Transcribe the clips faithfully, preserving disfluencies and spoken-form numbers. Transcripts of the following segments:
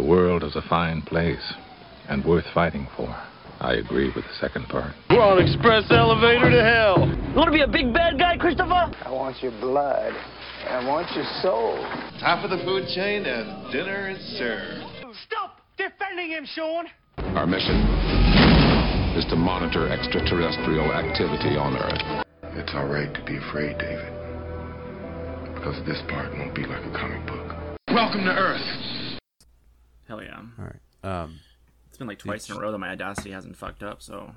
The world is a fine place and worth fighting for. I agree with the second part. We're on express elevator to hell. You want to be a big bad guy, Christopher? I want your blood. I want your soul. Top of the food chain and dinner is served. Stop defending him, Sean. Our mission is to monitor extraterrestrial activity on Earth. It's all right to be afraid, David. Because this part won't be like a comic book. Welcome to Earth. Hell yeah. All right. Um... Been like twice in a row that my Audacity hasn't fucked up, so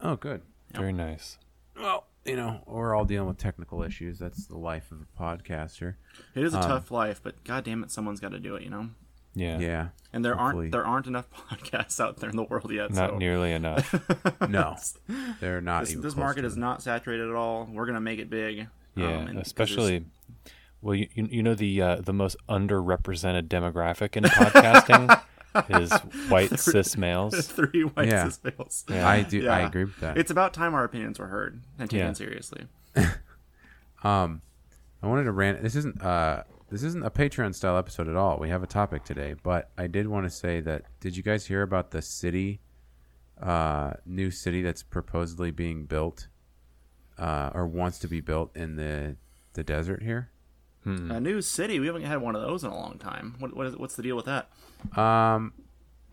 oh good, yep. Very nice. Well, you know, we're all dealing with technical issues. That's the life of a podcaster. It is a um, tough life, but god damn it, someone's got to do it, you know. Yeah, yeah. And there hopefully. aren't there aren't enough podcasts out there in the world yet. Not so. Nearly enough. No, they're not. This, even this market is not saturated at all. We're gonna make it big. Yeah, um, and especially. Well, you you know the uh, the most underrepresented demographic in podcasting. Is white three, cis males. Three white yeah. cis males. Yeah. I do. Yeah. I agree with that. It's about time our opinions were heard and taken yeah. seriously. um, I wanted to rant. This isn't uh, this isn't a Patreon style episode at all. We have a topic today, but I did want to say that. Did you guys hear about the city, uh, new city that's proposedly being built, uh, or wants to be built in the the desert here? Hmm. A new city. We haven't had one of those in a long time. What, what is, what's the deal with that? Um,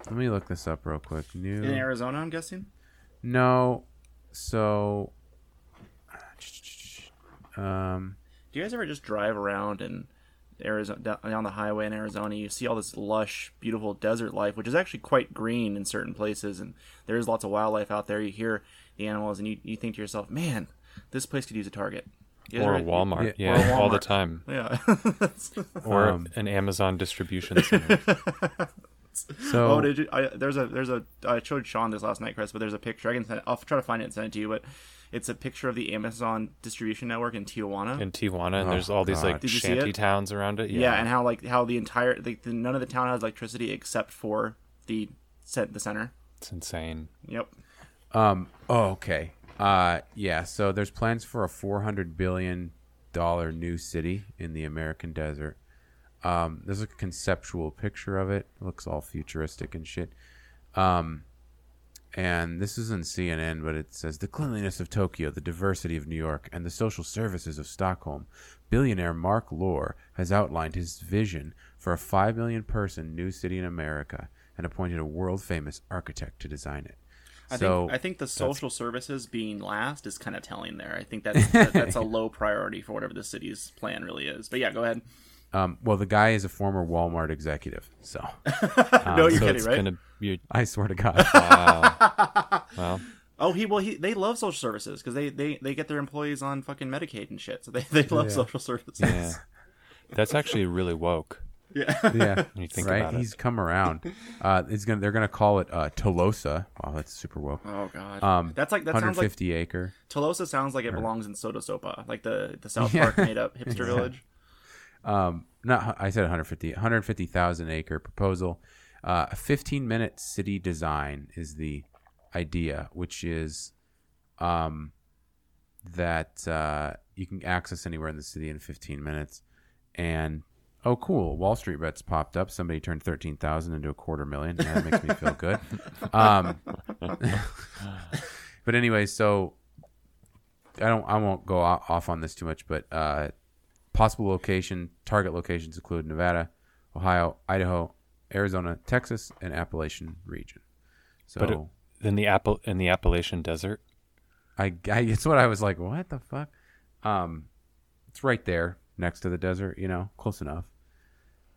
let me look this up real quick. New in Arizona, I'm guessing. No, so um, do you guys ever just drive around in Arizona down the highway in Arizona? You see all this lush, beautiful desert life, which is actually quite green in certain places, and there is lots of wildlife out there. You hear the animals, and you you think to yourself, "Man, this place could use a Target." Or a Walmart, yeah, yeah. Or a Walmart. All the time. Yeah, or um, an Amazon distribution center. So, oh, did you, I, there's a there's a I showed Sean this last night, Chris, but there's a picture. I can send, I'll try to find it and send it to you, but it's a picture of the Amazon distribution network in Tijuana. In Tijuana, oh, and there's all God. these like shanty towns around it. Yeah. yeah, and how like how the entire like the, none of the town has electricity except for the set the center. It's insane. Yep. Um. Oh, okay. Uh, yeah, so there's plans for a four hundred billion dollars new city in the American desert. Um, there's a conceptual picture of it. It looks all futuristic and shit. Um, and this is in C N N, but it says, the cleanliness of Tokyo, the diversity of New York, and the social services of Stockholm. Billionaire Mark Lohr has outlined his vision for a five million person new city in America and appointed a world-famous architect to design it. I so, think I think the social services being last is kind of telling there. I think that's that, that's a low priority for whatever the city's plan really is. But yeah, go ahead. Um, well, the guy is a former Walmart executive, so um, no, you're so kidding, it's right? Gonna be, I swear to God. Wow. Well. Oh, he well he they love social services because they, they, they get their employees on fucking Medicaid and shit, so they, they love yeah. social services. Yeah. That's actually really woke. Yeah, yeah. When you think right? about it. He's come around. Uh, it's gonna. They're gonna call it uh, Telosa. Wow, that's super woke. Oh god. Um, that's like that one hundred fifty sounds like, acre. Telosa sounds like it belongs in Soda Sopa, like the, the South Park made up hipster yeah. village. Um, not. I said one hundred fifty. one hundred fifty thousand acre proposal. Uh, a fifteen minute city design is the idea, which is, um, that uh, you can access anywhere in the city in fifteen minutes, and. Oh, cool. Wall Street Bets popped up. Somebody turned thirteen thousand into a quarter million. That makes me feel good. Um, but anyway, so I don't. I won't go off on this too much, but uh, possible location, target locations include Nevada, Ohio, Idaho, Arizona, Texas, and Appalachian region. So but it, in, the Appal- in the Appalachian Desert? I, I, it's what I was like, what the fuck? Um, it's right there. Next to the desert, you know, close enough.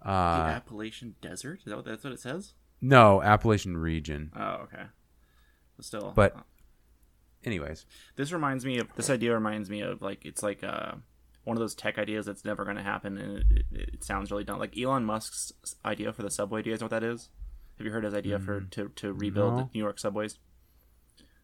Uh, the Appalachian Desert? Is that what, that's what it says? No, Appalachian region. Oh, okay. But still. But, anyways, this reminds me of this idea. Reminds me of like it's like uh, one of those tech ideas that's never going to happen, and it, it, it sounds really dumb. Like Elon Musk's idea for the subway. Do you guys know what that is? Have you heard his idea mm, for to, to rebuild no. the New York subways?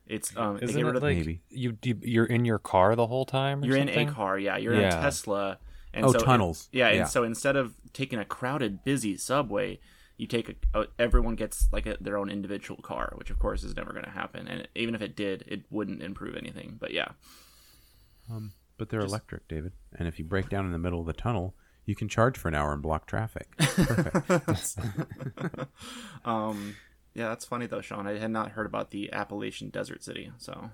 It's um. Isn't they get rid of, it like maybe. You, you you're in your car the whole time? Or you're something? In a car. Yeah, you're yeah. in a Tesla. And oh, so tunnels. It, yeah, yeah, and so instead of taking a crowded, busy subway, you take a, everyone gets like a, their own individual car, which of course is never going to happen. And even if it did, it wouldn't improve anything. But yeah. Um, but they're Just... electric, David. And if you break down in the middle of the tunnel, you can charge for an hour and block traffic. Perfect. Um, yeah, that's funny though, Sean. I had not heard about the Appalachian Desert City. So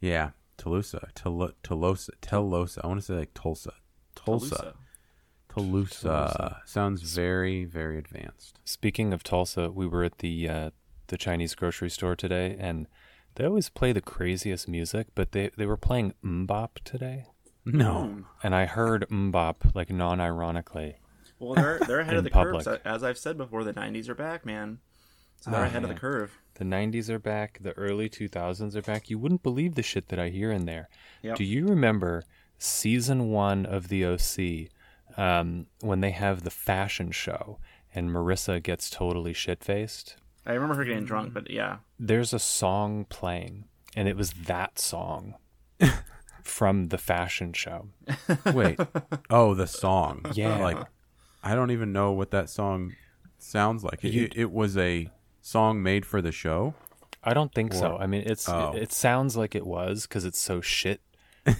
yeah, Telosa, Tel- Telosa, Telosa. I want to say like Tulsa, Tulsa, Telosa. Sounds very, very advanced. Speaking of Tulsa, we were at the uh, the Chinese grocery store today, and they always play the craziest music, but they they were playing mbop today. No, and I heard mbop like non-ironically. Well, they're they're ahead of the curve. As I've said before, the nineties are back, man. So they're oh, ahead yeah. of the curve. The nineties are back. The early two thousands are back. You wouldn't believe the shit that I hear in there. Yep. Do you remember season one of The O C um, when they have the fashion show and Marissa gets totally shit-faced? I remember her getting drunk, but yeah. There's a song playing, and it was that song. From the fashion show. Wait. Oh, the song. Yeah. Like, I don't even know what that song sounds like. It, it was a song made for the show? I don't think or, so. I mean, it's oh. it, it sounds like it was because it's so shit,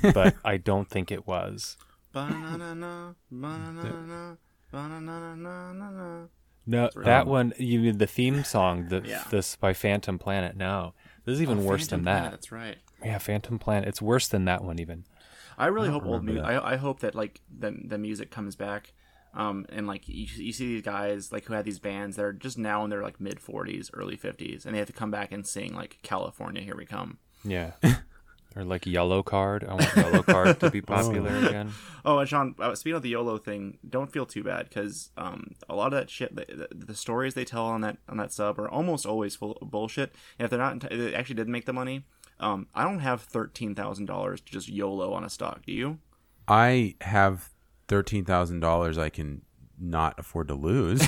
but I don't think it was. Banana, banana, banana, no, that one, you mean the theme song, the, yeah. this by Phantom Planet. No, this is even oh, worse Phantom than Planet, that. That's right. Yeah, Phantom Planet. It's worse than that one even. I really I hope old music. I, I hope that like the the music comes back, um, and like you, you see these guys like who had these bands that are just now in their like mid forties, early fifties, and they have to come back and sing like California, Here We Come. Yeah, or like Yellow Card. I want Yellow Card to be popular oh. again. Oh, and Sean, speaking of the YOLO thing, don't feel too bad because um, a lot of that shit, the, the, the stories they tell on that on that sub are almost always full of bullshit. And if they're not, they actually did make the money. Um, I don't have thirteen thousand dollars to just YOLO on a stock. Do you? I have thirteen thousand dollars I can not afford to lose.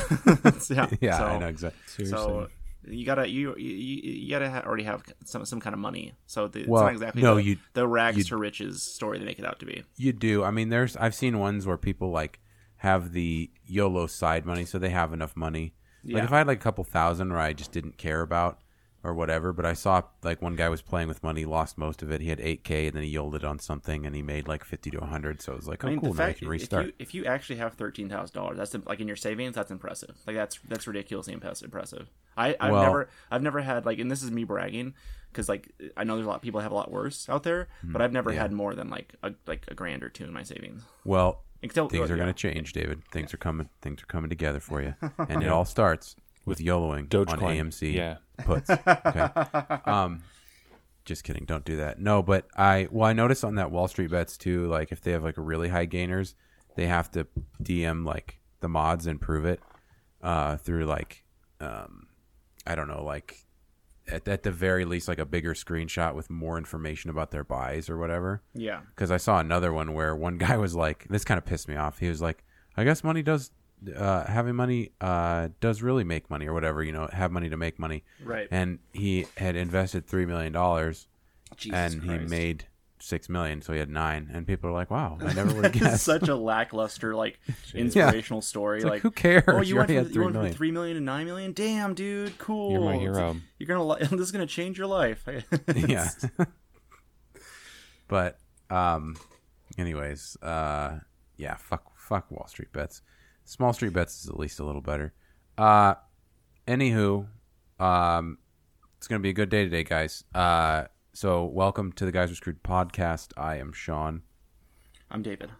yeah, yeah so, I know exactly. Seriously. So you gotta you you, you gotta ha- already have some some kind of money. So the, well, it's not exactly no, the, you, the rags you, to riches story they make it out to be. You do. I mean, there's I've seen ones where people like have the YOLO side money, so they have enough money. Yeah. Like if I had like a couple thousand where I just didn't care about. Or whatever, but I saw like one guy was playing with money, lost most of it. He had eight K, and then he yielded it on something, and he made like fifty to a hundred. So it was like, oh, I mean, cool, now I can restart. If you, if you actually have thirteen thousand dollars, that's like in your savings, that's impressive. Like that's that's ridiculously impressive. I I've well, never I've never had like, and this is me bragging because like I know there's a lot of people that have a lot worse out there, but I've never yeah. had more than like a like a grand or two in my savings. Well, Except, things oh, are yeah. going to change, David. Things yeah. are coming. Things are coming together for you, and it all starts. With YOLOing Dogecoin. On A M C yeah. puts. Okay. Um, just kidding. Don't do that. No, but I, well, I noticed on that Wall Street Bets too, like if they have like really high gainers, they have to D M like the mods and prove it uh, through like, um, I don't know, like at, at the very least, like a bigger screenshot with more information about their buys or whatever. Yeah. Because I saw another one where one guy was like, this kind of pissed me off. He was like, I guess money does. Uh, having money uh, does really make money or whatever, you know, have money to make money. Right. And he had invested three million dollars Jesus and Christ. He made six million dollars, so he had nine. And people are like, wow, I never would have guessed. Such a lackluster, like, inspirational yeah. story. It's like, like, who cares? Oh, you, you went, from, had you went from three million dollars to nine million dollars? Damn, dude, cool. You're my hero. Like, you're gonna li- this is going to change your life. yeah. But, um, anyways, uh, yeah, fuck, fuck Wall Street Bets. Small Street Bets is at least a little better. Uh, anywho, um, it's going to be a good day today, guys. Uh, so welcome to the Guys Were Screwed podcast. I am Sean. I'm David.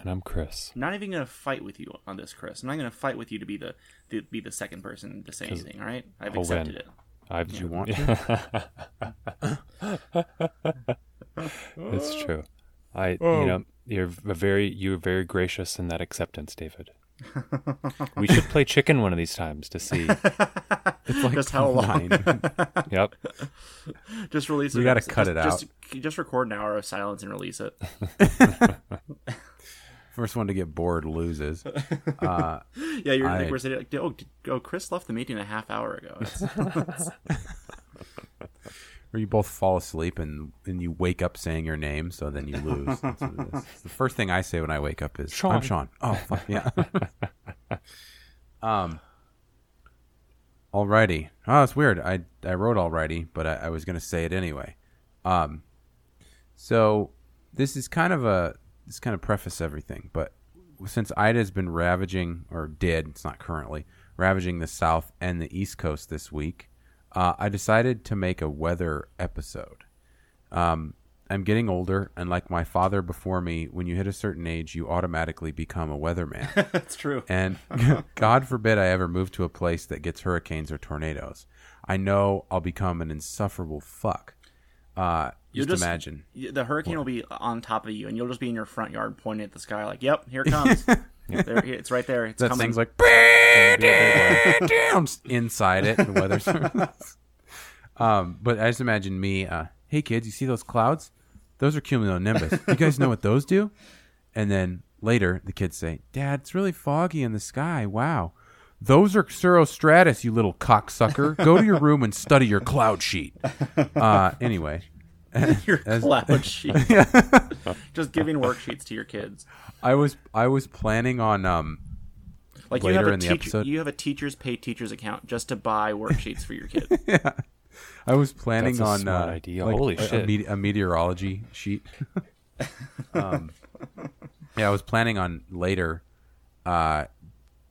And I'm Chris. I'm not even going to fight with you on this, Chris. I'm not going to fight with you to be the, the be the second person to say anything, all right? I've accepted it. I do you want to? It's true. I, oh. you know, you're very, you're very gracious in that acceptance, David. We should play chicken one of these times to see. It's like just how long. Yep. Just release it. You got to cut it out. Just, just record an hour of silence and release it. First one to get bored loses. Uh, yeah, you're I, like we're sitting like, oh, oh, Chris left the meeting a half hour ago. Or you both fall asleep and, and you wake up saying your name, so then you lose. That's what it is. The first thing I say when I wake up is, Sean. I'm Sean. Oh, fuck, yeah. um, alrighty. Oh, it's weird. I I wrote alrighty, but I, I was going to say it anyway. Um, so this is kind of a, this kind of preface everything, but since Ida's been ravaging, or did, it's not currently, ravaging the South and the East Coast this week, uh, I decided to make a weather episode. Um, I'm getting older, and like my father before me, when you hit a certain age, you automatically become a weatherman. That's true. And God forbid I ever move to a place that gets hurricanes or tornadoes. I know I'll become an insufferable fuck. Uh, just, just imagine. The hurricane what? will be on top of you, and you'll just be in your front yard pointing at the sky like, yep, here it comes. There, it's right there. It's that coming. Thing's like, down inside it. The weather service. Um, but I just imagine me, uh, hey, kids, you see those clouds? Those are cumulonimbus. You guys know what those do? And then later, the kids say, Dad, it's really foggy in the sky. Wow. Those are cirrostratus, you little cocksucker. Go to your room and study your cloud sheet. Uh, anyway. Your as, cloud sheet. Yeah. Just giving worksheets to your kids. I was I was planning on um, like later you have a in the teacher, episode. You have a teacher's pay teacher's account just to buy worksheets for your kids. Yeah. I was planning That's a on uh, idea. Like Holy a, shit. A, me- a meteorology sheet. um, yeah, I was planning on later uh,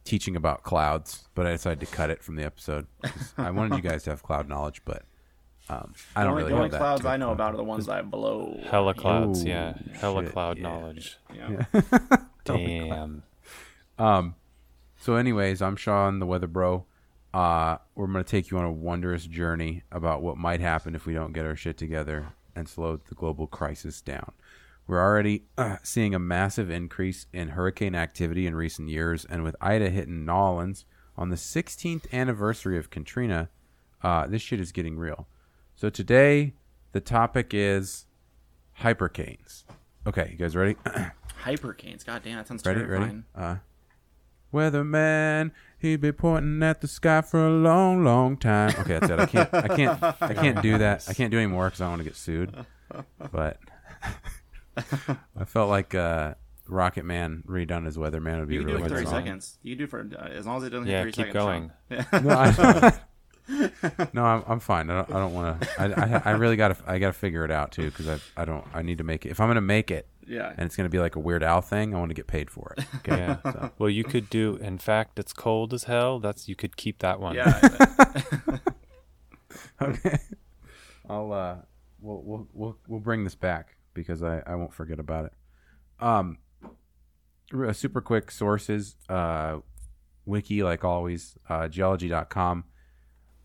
teaching about clouds, but I decided to cut it from the episode. I wanted you guys to have cloud knowledge, but um, I don't only, really know that. The only clouds I know point. about are the ones that I blow. Hella clouds, Ooh, yeah. Hella shit, cloud yeah. knowledge. Yeah. Yeah. Damn. Um. So anyways, I'm Sean, the weather bro. Uh, we're going to take you on a wondrous journey about what might happen if we don't get our shit together and slow the global crisis down. We're already uh, seeing a massive increase in hurricane activity in recent years, and with Ida hitting New Orleans on the sixteenth anniversary of Katrina, uh, this shit is getting real. So today, the topic is hypercanes. Okay, you guys ready? Hypercanes, goddamn, that sounds ready, terrifying. Ready? Uh, Weatherman, he'd be pointing at the sky for a long, long time. Okay, that's it. I can't, I can't, I can't do that. I can't do any more because I want to get sued. But I felt like uh, Rocket Man redone his weatherman would be you really good. You do it for thirty seconds. You do it for uh, as long as it doesn't yeah, hit three seconds. Yeah, keep going. No, I, no, I'm, I'm fine. I don't, I don't want to. I, I, I really got to. I got to figure it out too because I, I don't. I need to make it. If I'm gonna make it. Yeah, and it's going to be like a Weird Al thing. I want to get paid for it. Okay. Yeah. So. Well, you could do. In fact, it's cold as hell. That's you could keep that one. Yeah. Okay. I'll uh, we'll we'll we'll we'll bring this back because I, I won't forget about it. Um, super quick sources. Uh, wiki like always. Uh, geology dot com.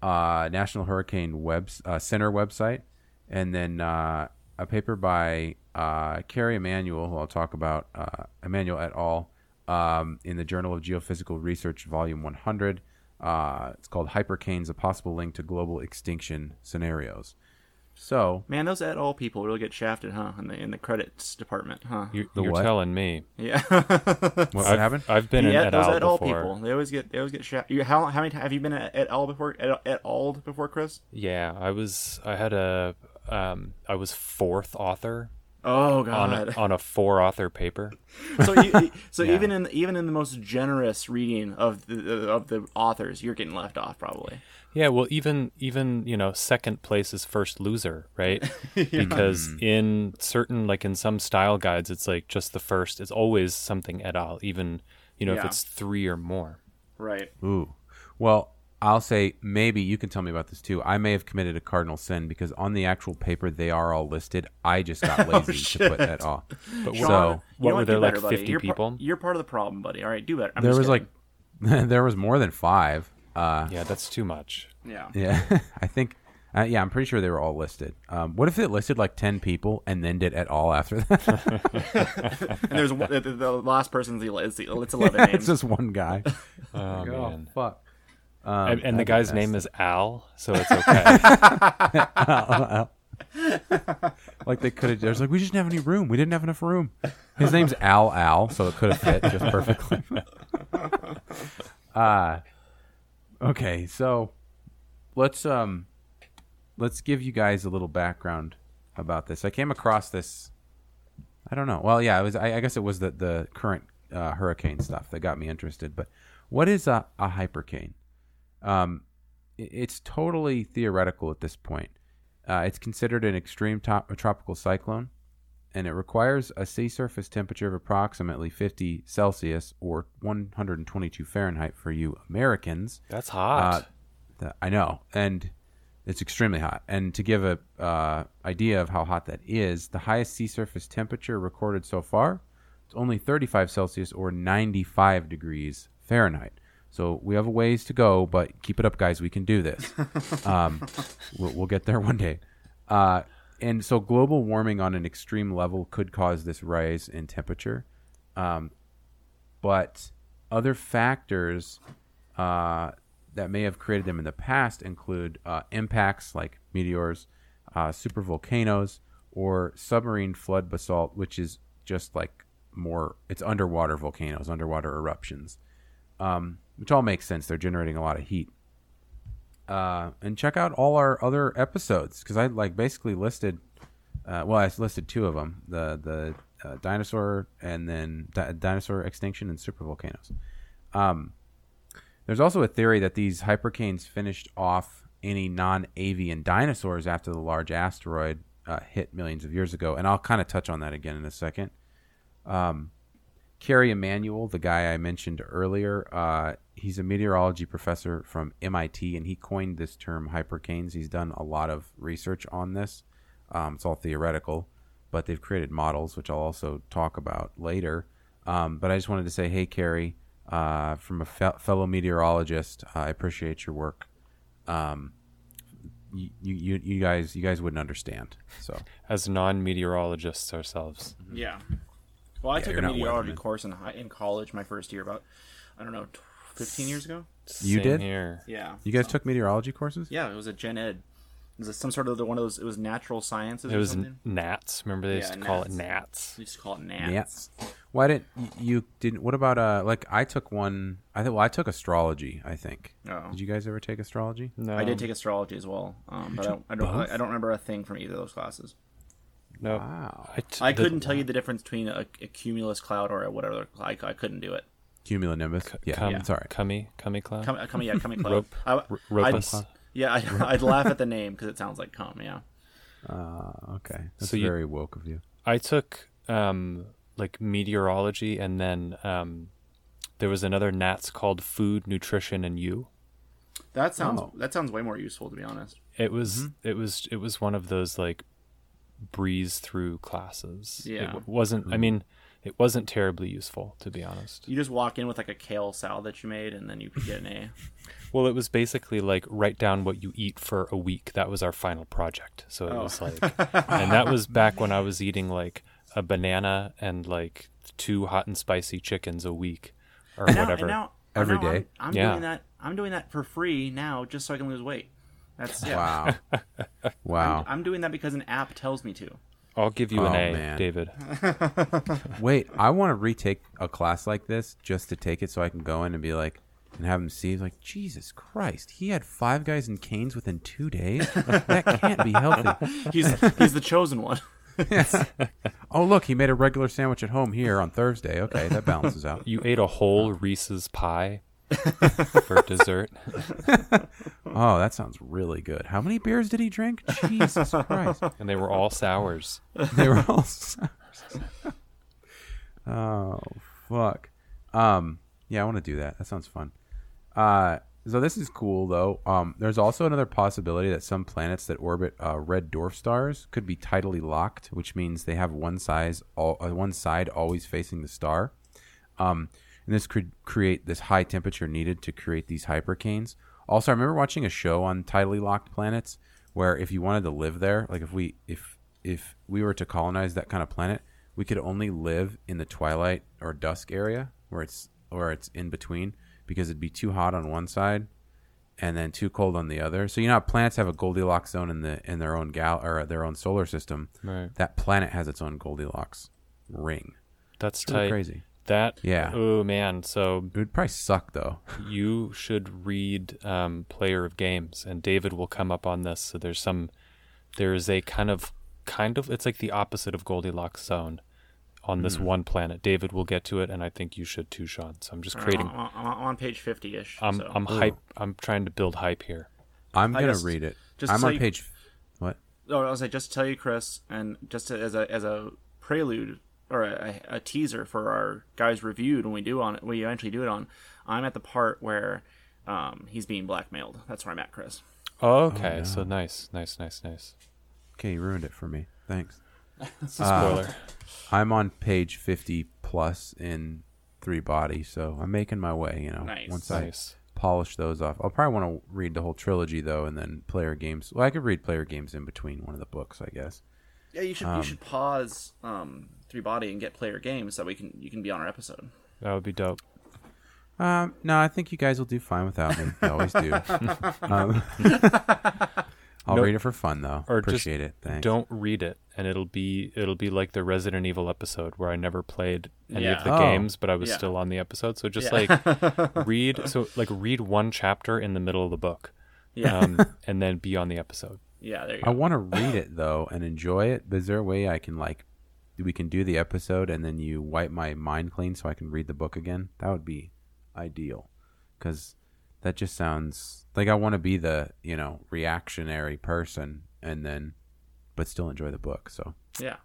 Uh, National Hurricane Web uh, Center website, and then uh, a paper by. Uh, Kerry Emanuel, who I'll talk about, uh, Emanuel et al., um, in the Journal of Geophysical Research, Volume one hundred. Uh, it's called Hypercanes, a Possible Link to Global Extinction Scenarios. So, man, those et al. people really get shafted, huh, in the, in the credits department, huh? You're, you're telling me. Yeah. What I've, happened? I've been yeah, an et al. Those et al. before. People, they always get, they always get shafted. How, how many have you been et al. before? Et, et al. before, Chris? Yeah, I was. I had a. Um, I was fourth author. Oh god! On a, on a four-author paper. So, you, so yeah. even in even in the most generous reading of the of the authors, you're getting left off probably. Yeah, well, even even you know, second place is first loser, right? Yeah. Because in certain, like in some style guides, it's like just the first. It's always something et al. Even you know yeah. if it's three or more. Right. Ooh. Well, I'll say maybe you can tell me about this too. I may have committed a cardinal sin because on the actual paper they are all listed. I just got lazy oh, shit. to put that off. But Sean, so what were there better, like fifty you're people? Par- you're part of the problem, buddy. All right, do better. I'm there was kidding. like there was more than five. Uh, yeah, that's too much. Yeah, yeah. I think uh, yeah, I'm pretty sure they were all listed. Um, what if it listed like ten people and then did et al. after that? And there's one, the, the last person's the it's, the, it's eleven yeah, names. It's just one guy. Oh, like, man. Oh fuck. Um, and and the guy's name is Al, so it's okay. Al, Al. Like they could have, there's like, we just didn't have any room. We didn't have enough room. His name's Al Al, so it could have fit just perfectly. uh, okay, so let's um, let's give you guys a little background about this. I came across this. I don't know. Well, yeah, it was. I, I guess it was the the current uh, hurricane stuff that got me interested. But what is a, a hypercane? Um, it's totally theoretical at this point. Uh, it's considered an extreme top, tropical cyclone, and it requires a sea surface temperature of approximately fifty Celsius or one hundred twenty-two Fahrenheit for you Americans. That's hot. Uh, I know. And it's extremely hot. And to give a uh, idea of how hot that is, the highest sea surface temperature recorded so far, it's only thirty-five Celsius or ninety-five degrees Fahrenheit. So we have a ways to go, but keep it up, guys. We can do this. Um, we'll, we'll get there one day. Uh, and so global warming on an extreme level could cause this rise in temperature. Um, but other factors uh, that may have created them in the past include uh, impacts like meteors, uh, supervolcanoes, or submarine flood basalt, which is just like more, it's underwater volcanoes, underwater eruptions. Um, which all makes sense. They're generating a lot of heat. Uh, and check out all our other episodes, because I like basically listed, uh, well, I listed two of them, the the uh, dinosaur and then di- dinosaur extinction and supervolcanoes. Um, there's also a theory that these hypercanes finished off any non-avian dinosaurs after the large asteroid uh, hit millions of years ago, and I'll kind of touch on that again in a second. Um, Kerry Emanuel, the guy I mentioned earlier, uh, he's a meteorology professor from M I T, and he coined this term hypercanes. He's done a lot of research on this. Um, it's all theoretical, but they've created models, which I'll also talk about later. Um, but I just wanted to say, hey, Kerry, uh, from a fe- fellow meteorologist, uh, I appreciate your work. Um, you, you, you guys, you guys wouldn't understand. So, as non-meteorologists ourselves, yeah. Well, I yeah, took a meteorology course in high, in college my first year about, I don't know, fifteen years ago. You Same did? Here. Yeah. You guys so. took meteorology courses? Yeah, it was a gen ed. It was some sort of the, one of those, it was natural sciences it or something. It was N A T S. Remember they used yeah, to N A T S. Call it N A T S. They used to call it N A T S. N A T S. Why didn't, you didn't, what about, uh, like I took one, I think, well, I took astrology, I think. Oh. Did you guys ever take astrology? No. I did take astrology as well, um, but I don't, I, don't, I don't remember a thing from either of those classes. No, wow. I, t- I couldn't tell you the difference between a, a cumulus cloud or a whatever. I, I couldn't do it. Cumulonimbus. C- yeah, cum, yeah, sorry. Cummy, cummy cloud. Cum, uh, cum, yeah, cummy cloud. Rope, I, r- ropus. I'd, yeah, I, I'd laugh at the name because it sounds like cum. Yeah. Uh, okay, that's so very you, woke of you. I took um, like meteorology, and then um, there was another N A T S called Food, Nutrition, and You. That sounds oh. that sounds way more useful, to be honest. It was mm-hmm. it was it was one of those like. breeze through classes. Yeah, it wasn't I mean it wasn't terribly useful, to be honest. You just walk in with like a kale salad that you made and then you could get an A. Well, it was basically like write down what you eat for a week. That was our final project. So it oh. was like and that was back when I was eating like a banana and like two hot and spicy chickens a week or and whatever now, now, every now day I'm, I'm yeah. doing that I'm doing that for free now just so I can lose weight. That's yeah. Wow. Wow. I'm, I'm doing that because an app tells me to. I'll give you an oh, A, man. David. Wait, I want to retake a class like this just to take it so I can go in and be like, and have him see, like, Jesus Christ, he had five guys in canes within two days? Like, that can't be healthy. he's, he's the chosen one. Yes. Oh, look, he made a regular sandwich at home here on Thursday. Okay, that balances out. You ate a whole Reese's pie. For dessert. Oh, that sounds really good. How many beers did he drink? Jesus Christ. And they were all sours. They were all sours. Oh, fuck. Um, yeah, I want to do that. That sounds fun. Uh, so this is cool, though. Um, there's also another possibility that some planets that orbit uh, red dwarf stars could be tidally locked, which means they have one, size all, uh, one side always facing the star. Um And this could create this high temperature needed to create these hypercanes. Also, I remember watching a show on tidally locked planets where if you wanted to live there, like if we if if we were to colonize that kind of planet, we could only live in the twilight or dusk area where it's or it's in between, because it'd be too hot on one side and then too cold on the other. So you know how planets have a Goldilocks zone in the in their own gal or their own solar system. Right. That planet has its own Goldilocks ring. That's it's really tight. Crazy. That yeah oh man so it would probably suck though. You should read um Player of Games, and David will come up on this. So there's some there is a kind of kind of it's like the opposite of Goldilocks zone on this mm. one planet. David will get to it, and I think you should too, Sean. So I'm just creating on, on, on page fifty ish. I'm so. I'm Ooh. hype. I'm trying to build hype here. I'm gonna just, read it. Just I'm on you, page. What? Oh, I was like, just to tell you, Chris, and just to, as a as a prelude or a, a teaser for our guys reviewed when we do on it, we eventually do it on. I'm at the part where um, he's being blackmailed. That's where I'm at, Chris. Oh, okay. Oh, no. So nice, nice, nice, nice. Okay, you ruined it for me. Thanks. It's a spoiler. Uh, I'm on page fifty plus in Three-Body, so I'm making my way. You know, nice. Once nice. I polish those off, I'll probably want to read the whole trilogy though, and then Player Games. Well, I could read Player Games in between one of the books, I guess. Yeah, you should. Um, you should pause um, Three-Body and get Player Games so we can you can be on our episode. That would be dope. Um, no, I think you guys will do fine without me. You always do. um, I'll nope. read it for fun though. Or Appreciate just it. Thanks. Don't read it, and it'll be it'll be like the Resident Evil episode where I never played any yeah. of the oh. games, but I was yeah. still on the episode. So just yeah. like read so like read one chapter in the middle of the book, yeah, um, and then be on the episode. Yeah, there you go. I want to read it though and enjoy it. But is there a way I can like we can do the episode and then you wipe my mind clean so I can read the book again? That would be ideal, because that just sounds like I want to be the you know reactionary person and then but still enjoy the book. So yeah,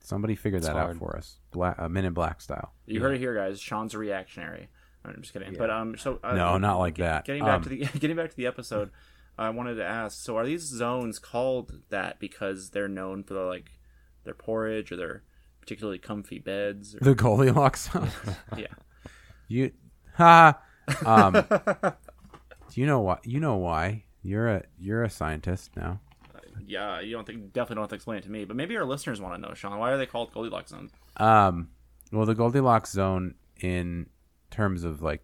somebody figure it's that hard. Out for us. Black, uh, Men in Black style. You yeah. heard it here, guys. Sean's a reactionary. I'm just kidding. Yeah. But um, so uh, no, not like get, that. Getting back um, to the getting back to the episode, I wanted to ask. So are these zones called that because they're known for the, like their porridge or their particularly comfy beds? Or... The Goldilocks zone. yeah. You. Ha! Um, you know why? You know why? You're a you're a scientist now. Uh, yeah, you don't think definitely don't have to explain it to me, but maybe our listeners want to know, Sean. Why are they called Goldilocks zones? Um, well, the Goldilocks zone, in terms of like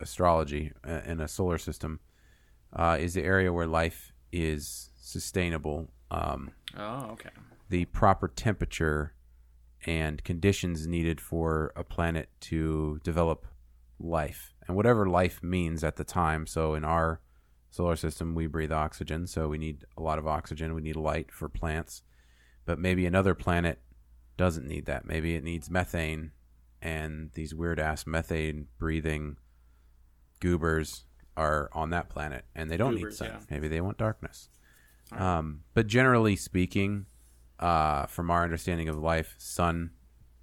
astrology uh, in a solar system, uh, is the area where life is sustainable. Um, oh, okay. The proper temperature and conditions needed for a planet to develop life, and whatever life means at the time. So in our solar system, we breathe oxygen, so we need a lot of oxygen. We need light for plants, but maybe another planet doesn't need that. Maybe it needs methane, and these weird ass methane breathing goobers are on that planet, and they don't goobers, need sun. Yeah. Maybe they want darkness. Right. Um, but generally speaking, uh, from our understanding of life, sun,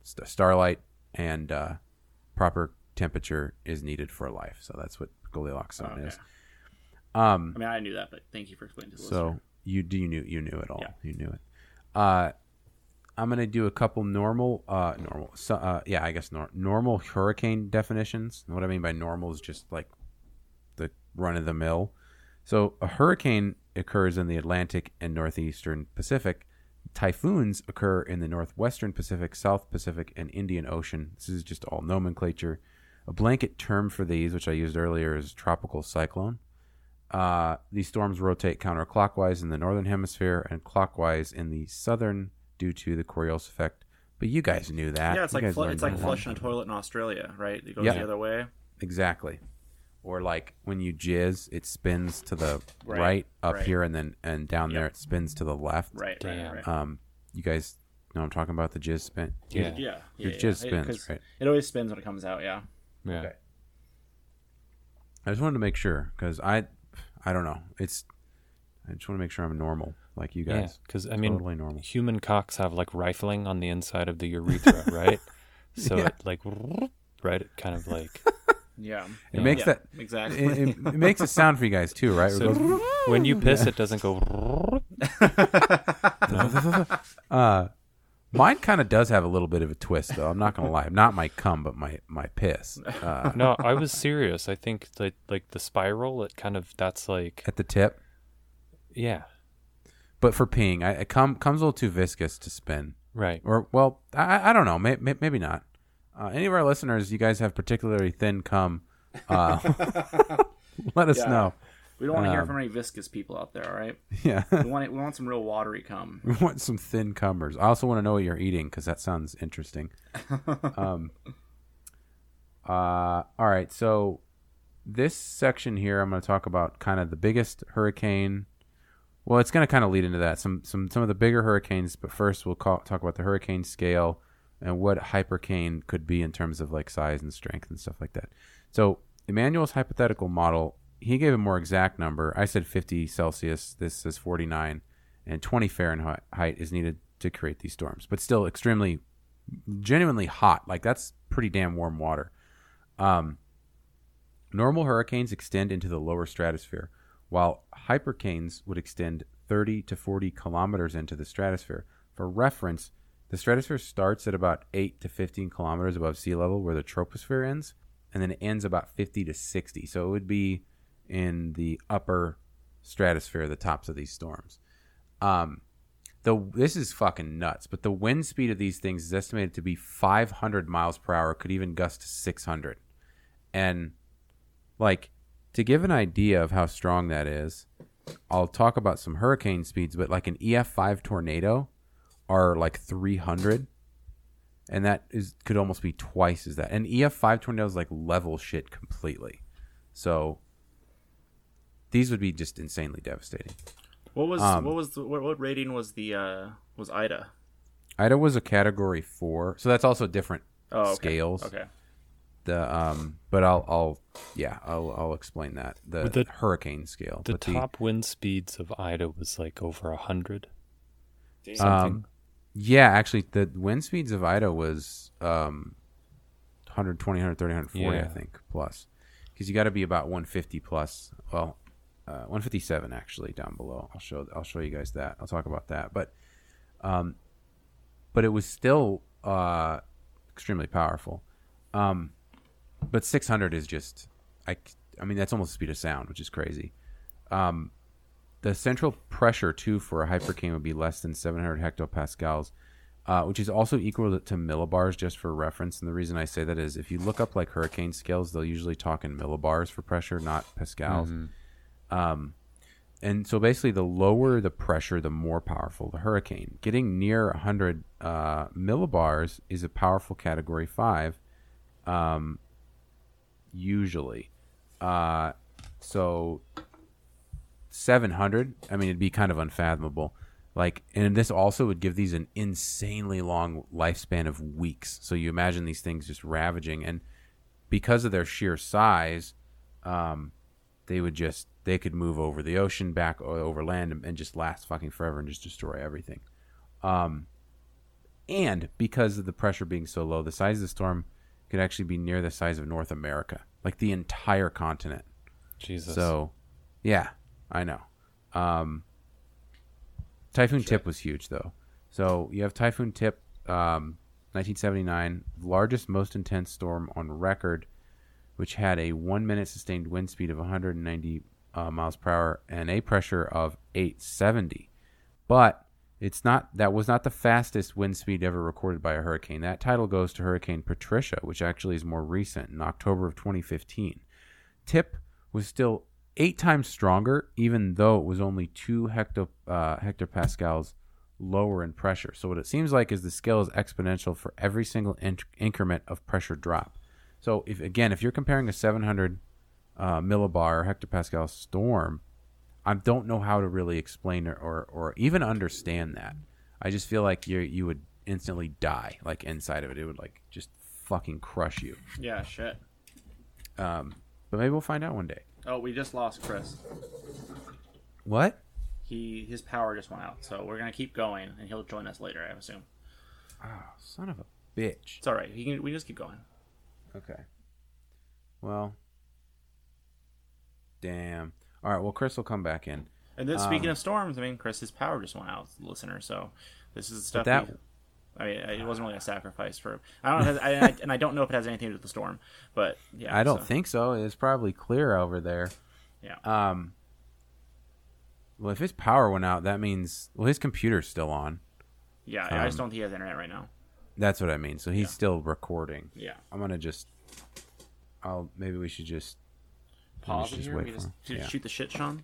st- starlight, and uh, proper temperature is needed for life. So that's what Goldilocks zone oh, okay. is. Um, I mean, I knew that, but thank you for explaining to the so listener. you do you knew you knew it all. Yeah. You knew it. Uh, I'm gonna do a couple normal, uh, normal. So, uh, yeah, I guess nor- normal hurricane definitions. And what I mean by normal is just like the run of the mill. So a hurricane occurs in the Atlantic and northeastern Pacific. Typhoons occur in the northwestern Pacific, South Pacific, and Indian Ocean. This is just all nomenclature. A blanket term for these, which I used earlier, is tropical cyclone. Uh, these storms rotate counterclockwise in the northern hemisphere and clockwise in the southern due to the Coriolis effect. But you guys knew that. Yeah, it's you like fl- it's like flushing a toilet in Australia, right? It goes yeah. the other way. Exactly. Or like when you jizz, it spins to the right, right up right. here, and then and down yep. there it spins to the left. Right. Damn. Right, right. Um, you guys know I'm talking about the jizz spin. Yeah. Yeah. yeah Your yeah, jizz yeah. spins, it, right? It always spins when it comes out. Yeah. Yeah. Okay. I just wanted to make sure because I, I don't know. It's I just want to make sure I'm normal like you guys. Because yeah, I mean, totally normal. Human cocks have like rifling on the inside of the urethra, right? So yeah. it like right, it kind of like yeah. It makes yeah, that exactly. It, it, it makes a sound for you guys too, right? So goes, when you piss, yeah. it doesn't go. uh, Mine kind of does have a little bit of a twist, though. I'm not going to lie. Not my cum, but my, my piss. Uh, no, I was serious. I think that, like, the spiral, it kind of, that's like... At the tip? Yeah. But for peeing, I, it cum, cum's a little too viscous to spin. Right. Or, well, I, I don't know. May, may, maybe not. Uh, any of our listeners, you guys have particularly thin cum. Uh, let us yeah. know. We don't want to hear um, from any viscous people out there, all right? Yeah. we want we want some real watery cum. We want some thin cumbers. I also want to know what you're eating because that sounds interesting. um. Uh. All right. So this section here, I'm going to talk about kind of the biggest hurricane. Well, it's going to kind of lead into that. Some some some of the bigger hurricanes, but first we'll call, talk about the hurricane scale and what hypercane could be in terms of like size and strength and stuff like that. So Emanuel's hypothetical model. He gave a more exact number. I said fifty Celsius. This is forty-nine, and twenty Fahrenheit is needed to create these storms, but still extremely, genuinely hot. Like, that's pretty damn warm water. Um, normal hurricanes extend into the lower stratosphere, while hypercanes would extend thirty to forty kilometers into the stratosphere. For reference, the stratosphere starts at about eight to fifteen kilometers above sea level, where the troposphere ends, and then it ends about fifty to sixty. So it would be in the upper stratosphere, the tops of these storms. Um, the this is fucking nuts, but the wind speed of these things is estimated to be five hundred miles per hour, could even gust to six hundred. And, like, to give an idea of how strong that is, I'll talk about some hurricane speeds, but like an E F five tornado are like three hundred, and that is could almost be twice as that. And E F five tornadoes like level shit completely. So these would be just insanely devastating. What was um, what was the, what, what rating was the uh, was Ida? Ida was a category four, so that's also different oh, okay. scales. Okay. The um, but I'll I'll yeah I'll I'll explain that the, the hurricane scale. The top the, wind speeds of Ida was like over a hundred. Um, yeah, actually, the wind speeds of Ida was um, one twenty, one thirty, one forty, yeah. I think, plus. Because you got to be about one fifty plus. Well, uh, one fifty-seven actually down below. I'll show I'll show you guys that. I'll talk about that. But, um, but it was still uh extremely powerful. Um, but six hundred is just I I mean that's almost the speed of sound, which is crazy. Um. The central pressure, too, for a hypercane would be less than seven hundred hectopascals, uh, which is also equal to millibars, just for reference. And the reason I say that is if you look up, like, hurricane scales, they'll usually talk in millibars for pressure, not pascals. Mm-hmm. Um, and so basically the lower the pressure, the more powerful the hurricane. Getting near one hundred uh, millibars is a powerful Category five, um, usually. Uh, so... seven hundred, I mean, it'd be kind of unfathomable. Like, and this also would give these an insanely long lifespan of weeks. So you imagine these things just ravaging, and because of their sheer size, um, they would just they could move over the ocean, back over land, and, and just last fucking forever and just destroy everything. Um, and because of the pressure being so low, the size of the storm could actually be near the size of North America, like the entire continent. Jesus. So, yeah. I know. Um, Typhoon Tip was huge, though. So you have Typhoon Tip, um, nineteen seventy-nine, largest, most intense storm on record, which had a one-minute sustained wind speed of one hundred ninety uh, miles per hour and a pressure of eight seventy. But it's not that was not the fastest wind speed ever recorded by a hurricane. That title goes to Hurricane Patricia, which actually is more recent, in October of twenty fifteen. Tip was still eight times stronger, even though it was only two hecto, uh, hectopascals lower in pressure. So what it seems like is the scale is exponential for every single inc- increment of pressure drop. So if again, if you're comparing a seven hundred uh, millibar or hectopascal storm, I don't know how to really explain or, or, or even understand that. I just feel like you you would instantly die, like inside of it. It would like just fucking crush you. Yeah, shit. Um, but maybe we'll find out one day. Oh, we just lost Chris. What? He his power just went out, so we're gonna keep going, and he'll join us later, I assume. Oh, son of a bitch! It's all right. He can, we just keep going. Okay. Well. Damn. All right. Well, Chris will come back in. And then, speaking um, of storms, I mean, Chris's power just went out, listener. So this is stuff that. We, I mean, it wasn't really a sacrifice for. I don't, know, I, I, and I don't know if it has anything to do with the storm, but yeah. I don't so. think so. It's probably clear over there. Yeah. Um. Well, if his power went out, that means well, his computer's still on. Yeah, um, I just don't think he has internet right now. That's what I mean. So he's yeah. still recording. Yeah. I'm gonna just. I'll maybe we should just pause just here. Wait we for just, him. Shoot yeah. the shit, Sean.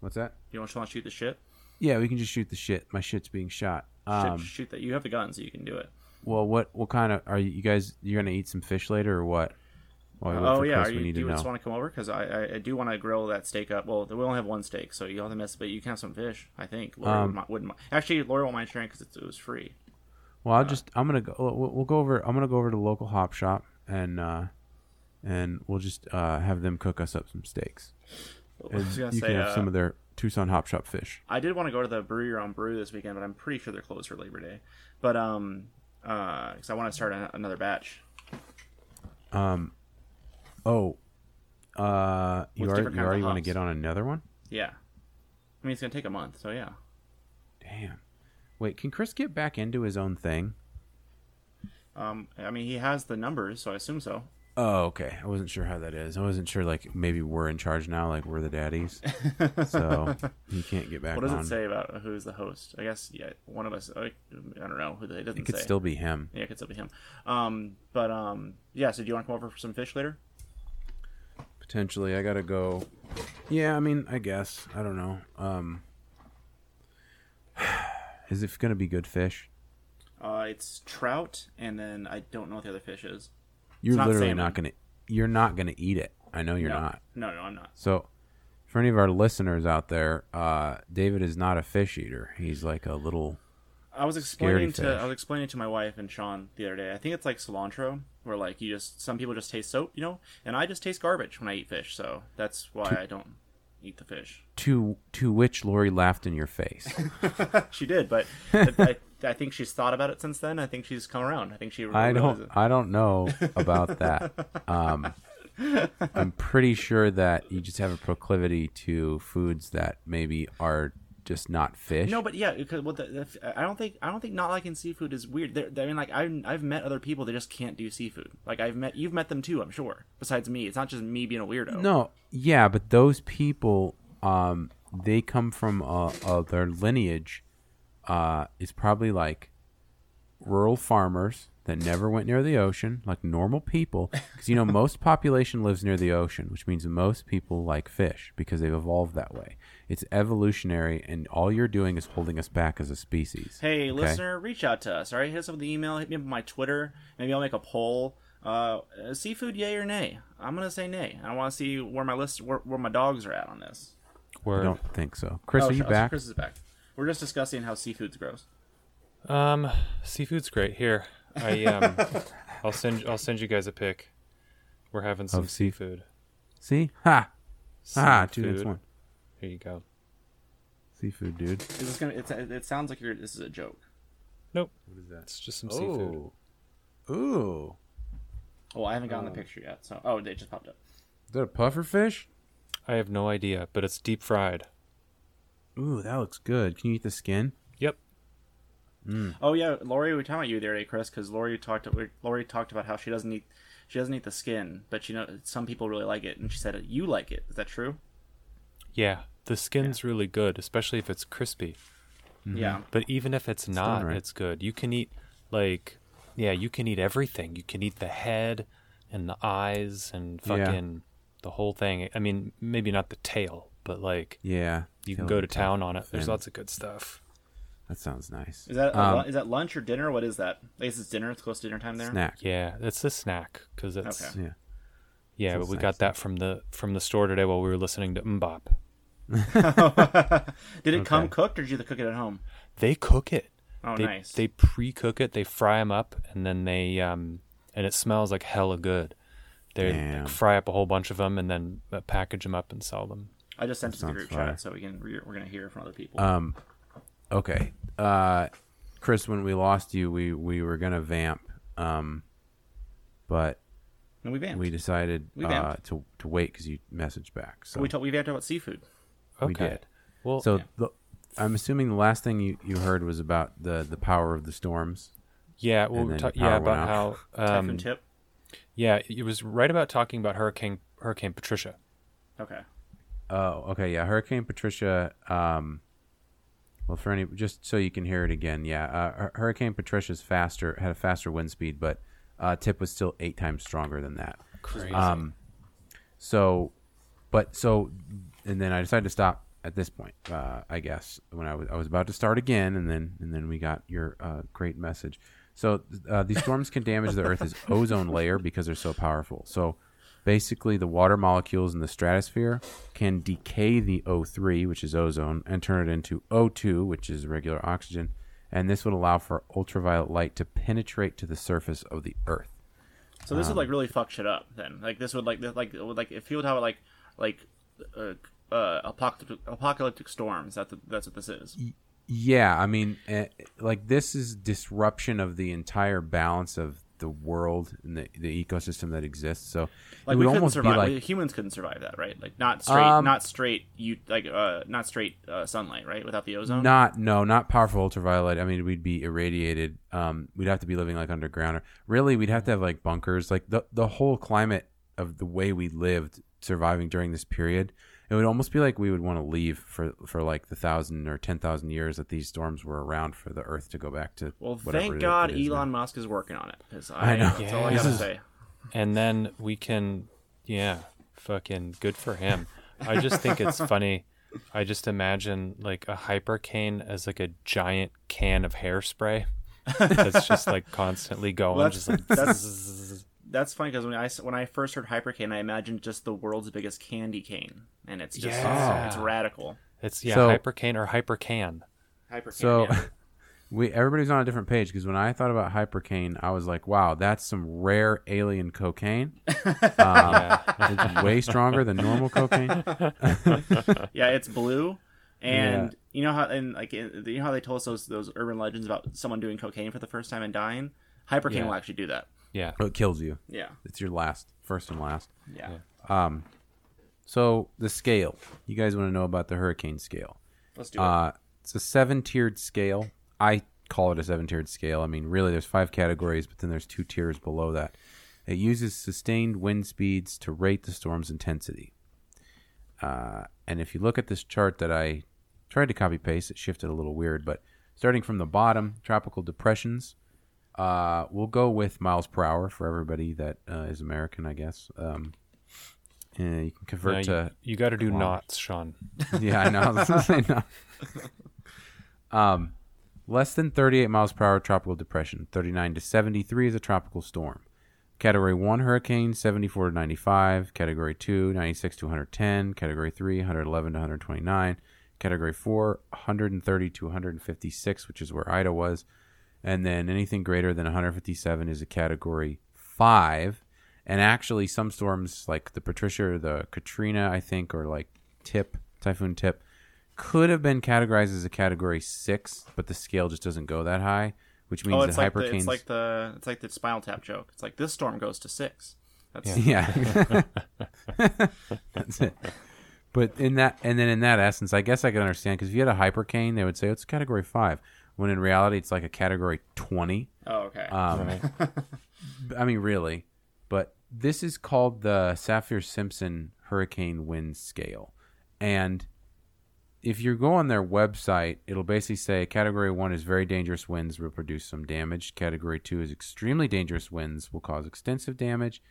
What's that? You want to shoot the shit? Yeah, we can just shoot the shit. My shit's being shot. Um, shoot, shoot that! You have the gun, so you can do it. Well, what what kind of are you, you guys? You're gonna eat some fish later, or what? Well, oh yeah, are you, we need do to you know. Just want to come over? Because I, I, I do want to grill that steak up. Well, we only have one steak, so you will have to miss. But you can have some fish, I think. Laura um, wouldn't, wouldn't actually. Laura won't mind sharing because it was free. Well, I'll uh, just I'm gonna go. We'll, we'll go over. I'm gonna go over to the local hop shop and uh, and we'll just uh, have them cook us up some steaks. I was gonna you say, can have uh, some of their Tucson Hop Shop Fish. I did want to go to the Brew Your Own Brew this weekend, but I'm pretty sure they're closed for Labor Day. But um, uh, because I want to start a, another batch. Um, oh, uh, you already, you already want to get on another one? Yeah, I mean it's gonna take a month, so yeah. Damn. Wait, can Chris get back into his own thing? Um, I mean he has the numbers, so I assume so. Oh, okay. I wasn't sure how that is. I wasn't sure, like, maybe we're in charge now, like, we're the daddies. So, he can't get back on. What does on. it say about who's the host? I guess, yeah, one of us, I, I don't know. who It doesn't It could say. still be him. Yeah, it could still be him. Um, but, um, yeah, so do you want to come over for some fish later? Potentially. I got to go. Yeah, I mean, I guess. I don't know. Um, is it going to be good fish? Uh, it's trout, and then I don't know what the other fish is. You're not literally salmon. not gonna. You're not gonna eat it. I know you're no. not. No, no, I'm not. So, for any of our listeners out there, uh, David is not a fish eater. He's like a little. I was explaining to fish. I was explaining to my wife and Sean the other day. I think it's like cilantro, where like you just some people just taste soap, you know, and I just taste garbage when I eat fish. So that's why to, I don't eat the fish. To to which Lori laughed in your face. She did, but. I, I think she's thought about it since then. I think she's come around. I think she. I don't. It. I don't know about that. Um, I'm pretty sure that you just have a proclivity to foods that maybe are just not fish. No, but yeah, because well, the, the, I don't think I don't think not liking seafood is weird. They're, I mean, like I've I've met other people that just can't do seafood. Like I've met you've met them too. I'm sure. Besides me, it's not just me being a weirdo. No, yeah, but those people, um, they come from uh, uh their lineage. Uh, it's probably like rural farmers that never went near the ocean, like normal people. Because, you know, most population lives near the ocean, which means most people like fish because they've evolved that way. It's evolutionary, and all you're doing is holding us back as a species. Hey, okay? Listener, reach out to us. All right, hit us up with the email. Hit me up on my Twitter. Maybe I'll make a poll. Uh, seafood, yay or nay? I'm going to say nay. I want to see where my list, where, where my dogs are at on this. Where... I don't think so. Chris, oh, are you back? Chris is back. We're just discussing how seafood's gross. Um, seafood's great. Here, I um, I'll send I'll send you guys a pic. We're having some of seafood. See, ha, seafood. ha, two minutes one. Here you go. Seafood, dude. Is this gonna? It's, it sounds like you're. This is a joke. Nope. What is that? It's just some oh. seafood. Ooh. Oh, I haven't gotten oh. the picture yet. So, oh, they just popped up. Is that a puffer fish? I have no idea, but it's deep fried. Ooh, that looks good. Can you eat the skin? Yep. Mm. Oh yeah, Lori, we were talking about you there, eh, Chris? Because Lori talked. Lori talked about how she doesn't eat. She doesn't eat the skin, but you know some people really like it, and she said you like it. Is that true? Yeah, the skin's yeah. really good, especially if it's crispy. Mm-hmm. Yeah. But even if it's, it's not, right. it's good. You can eat like, yeah, you can eat everything. You can eat the head and the eyes and fucking yeah. the whole thing. I mean, maybe not the tail, but like, yeah. You can go to town on it. There's lots of good stuff. That sounds nice. Is that um, is that lunch or dinner? What is that? I guess it's dinner. It's close to dinner time there. Snack. Yeah, it's the snack because it's okay. yeah. Yeah, sounds but we nice. got that from the from the store today while we were listening to Mbop. Did it okay. come cooked or did you cook it at home? They cook it. Oh, they, nice. They pre-cook it. They fry them up and then they um and it smells like hella good. They like, fry up a whole bunch of them and then uh, package them up and sell them. I just sent it to the group fire. chat, so we can re- we're gonna hear from other people. Um, okay, uh, Chris, when we lost you, we, we were gonna vamp, um, but no, we vamped. We decided we vamped. Uh, to to wait because you messaged back. So we told we vamped about seafood. Okay. We did. Well, so yeah. the, I'm assuming the last thing you, you heard was about the, the power of the storms. Yeah. Well, we ta- yeah, about how um, Typhoon Tip. Yeah, it was right about talking about Hurricane Hurricane Patricia. Okay. Oh, okay, yeah, Hurricane Patricia. Um, well, for any, just so you can hear it again, yeah, uh, Hurricane Patricia's faster had a faster wind speed, but uh, Tip was still eight times stronger than that. Crazy. Um, so, but so, and then I decided to stop at this point. Uh, I guess when I was I was about to start again, and then and then we got your uh, great message. So uh, these storms can damage the Earth's ozone layer because they're so powerful. So. Basically, the water molecules in the stratosphere can decay the O three, which is ozone, and turn it into O two, which is regular oxygen, and this would allow for ultraviolet light to penetrate to the surface of the Earth. So this um, would like really fuck shit up. Then, like this would like like would, like if you would have like like uh, uh, apocalyptic, apocalyptic storms. That's, that's what this is. Yeah, I mean, like, this is disruption of the entire balance of the world and the, the ecosystem that exists. So like, it would we almost survive. Be like, humans couldn't survive that, right? Like not straight, um, not straight, you like uh, not straight uh, sunlight, right? Without the ozone. Not no, not powerful ultraviolet. I mean, we'd be irradiated. Um, we'd have to be living like underground, or really, we'd have to have like bunkers. Like the the whole climate of the way we lived, surviving during this period, it would almost be like we would want to leave for, for like the thousand or ten thousand years that these storms were around for the Earth to go back to. Well, thank God Elon now. Musk is working on it. I, I know. That's yeah. all I gotta say. And then we can, yeah, fucking good for him. I just think it's funny. I just imagine like a hypercane as like a giant can of hairspray that's just like constantly going. Well, that's, just like, that's, that's funny because when I when I first heard hypercane, I imagined just the world's biggest candy cane. And it's just yeah. it's, it's radical. It's yeah, so, hypercane or hypercan. Hypercan. So yeah. we everybody's on a different page because when I thought about hypercane, I was like, wow, that's some rare alien cocaine. um, yeah. It's way stronger than normal cocaine. Yeah, it's blue, and yeah. you know how and like you know how they told us those those urban legends about someone doing cocaine for the first time and dying. Hypercane yeah. will actually do that. Yeah, so it kills you. Yeah, it's your last, first and last. Yeah. yeah. Um. So the scale, you guys want to know about the hurricane scale? Let's do it. Uh, it's a seven-tiered scale. I call it a seven-tiered scale. I mean, really, there's five categories, but then there's two tiers below that. It uses sustained wind speeds to rate the storm's intensity. Uh, and if you look at this chart that I tried to copy-paste, it shifted a little weird, but starting from the bottom, tropical depressions, uh, we'll go with miles per hour for everybody that uh, is American, I guess. Um Yeah, you can convert yeah, you, to... You got to do knots, Sean. Yeah, I know. I was going to say knots. um, less than thirty-eight miles per hour tropical depression. thirty-nine to seventy-three is a tropical storm. Category one hurricane, seventy-four to ninety-five. Category two, ninety-six to one ten. Category three, one eleven to one twenty-nine. Category four, one thirty to one fifty-six, which is where Ida was. And then anything greater than one fifty-seven is a category five. And actually, some storms like the Patricia or the Katrina, I think, or like Tip, Typhoon Tip, could have been categorized as a Category six, but the scale just doesn't go that high, which means oh, that like hypercanes... The, it's, like the, it's like the Spinal Tap joke. It's like, this storm goes to six. That's... Yeah. yeah. That's it. But in that, and then in that essence, I guess I can understand, because if you had a hypercane, they would say, it's Category five, when in reality, it's like a Category twenty. Oh, okay. Um, right. I mean, really. But this is called the Saffir Simpson Hurricane Wind Scale. And if you go on their website, it'll basically say Category one is very dangerous winds will produce some damage. Category two is extremely dangerous winds will cause extensive damage.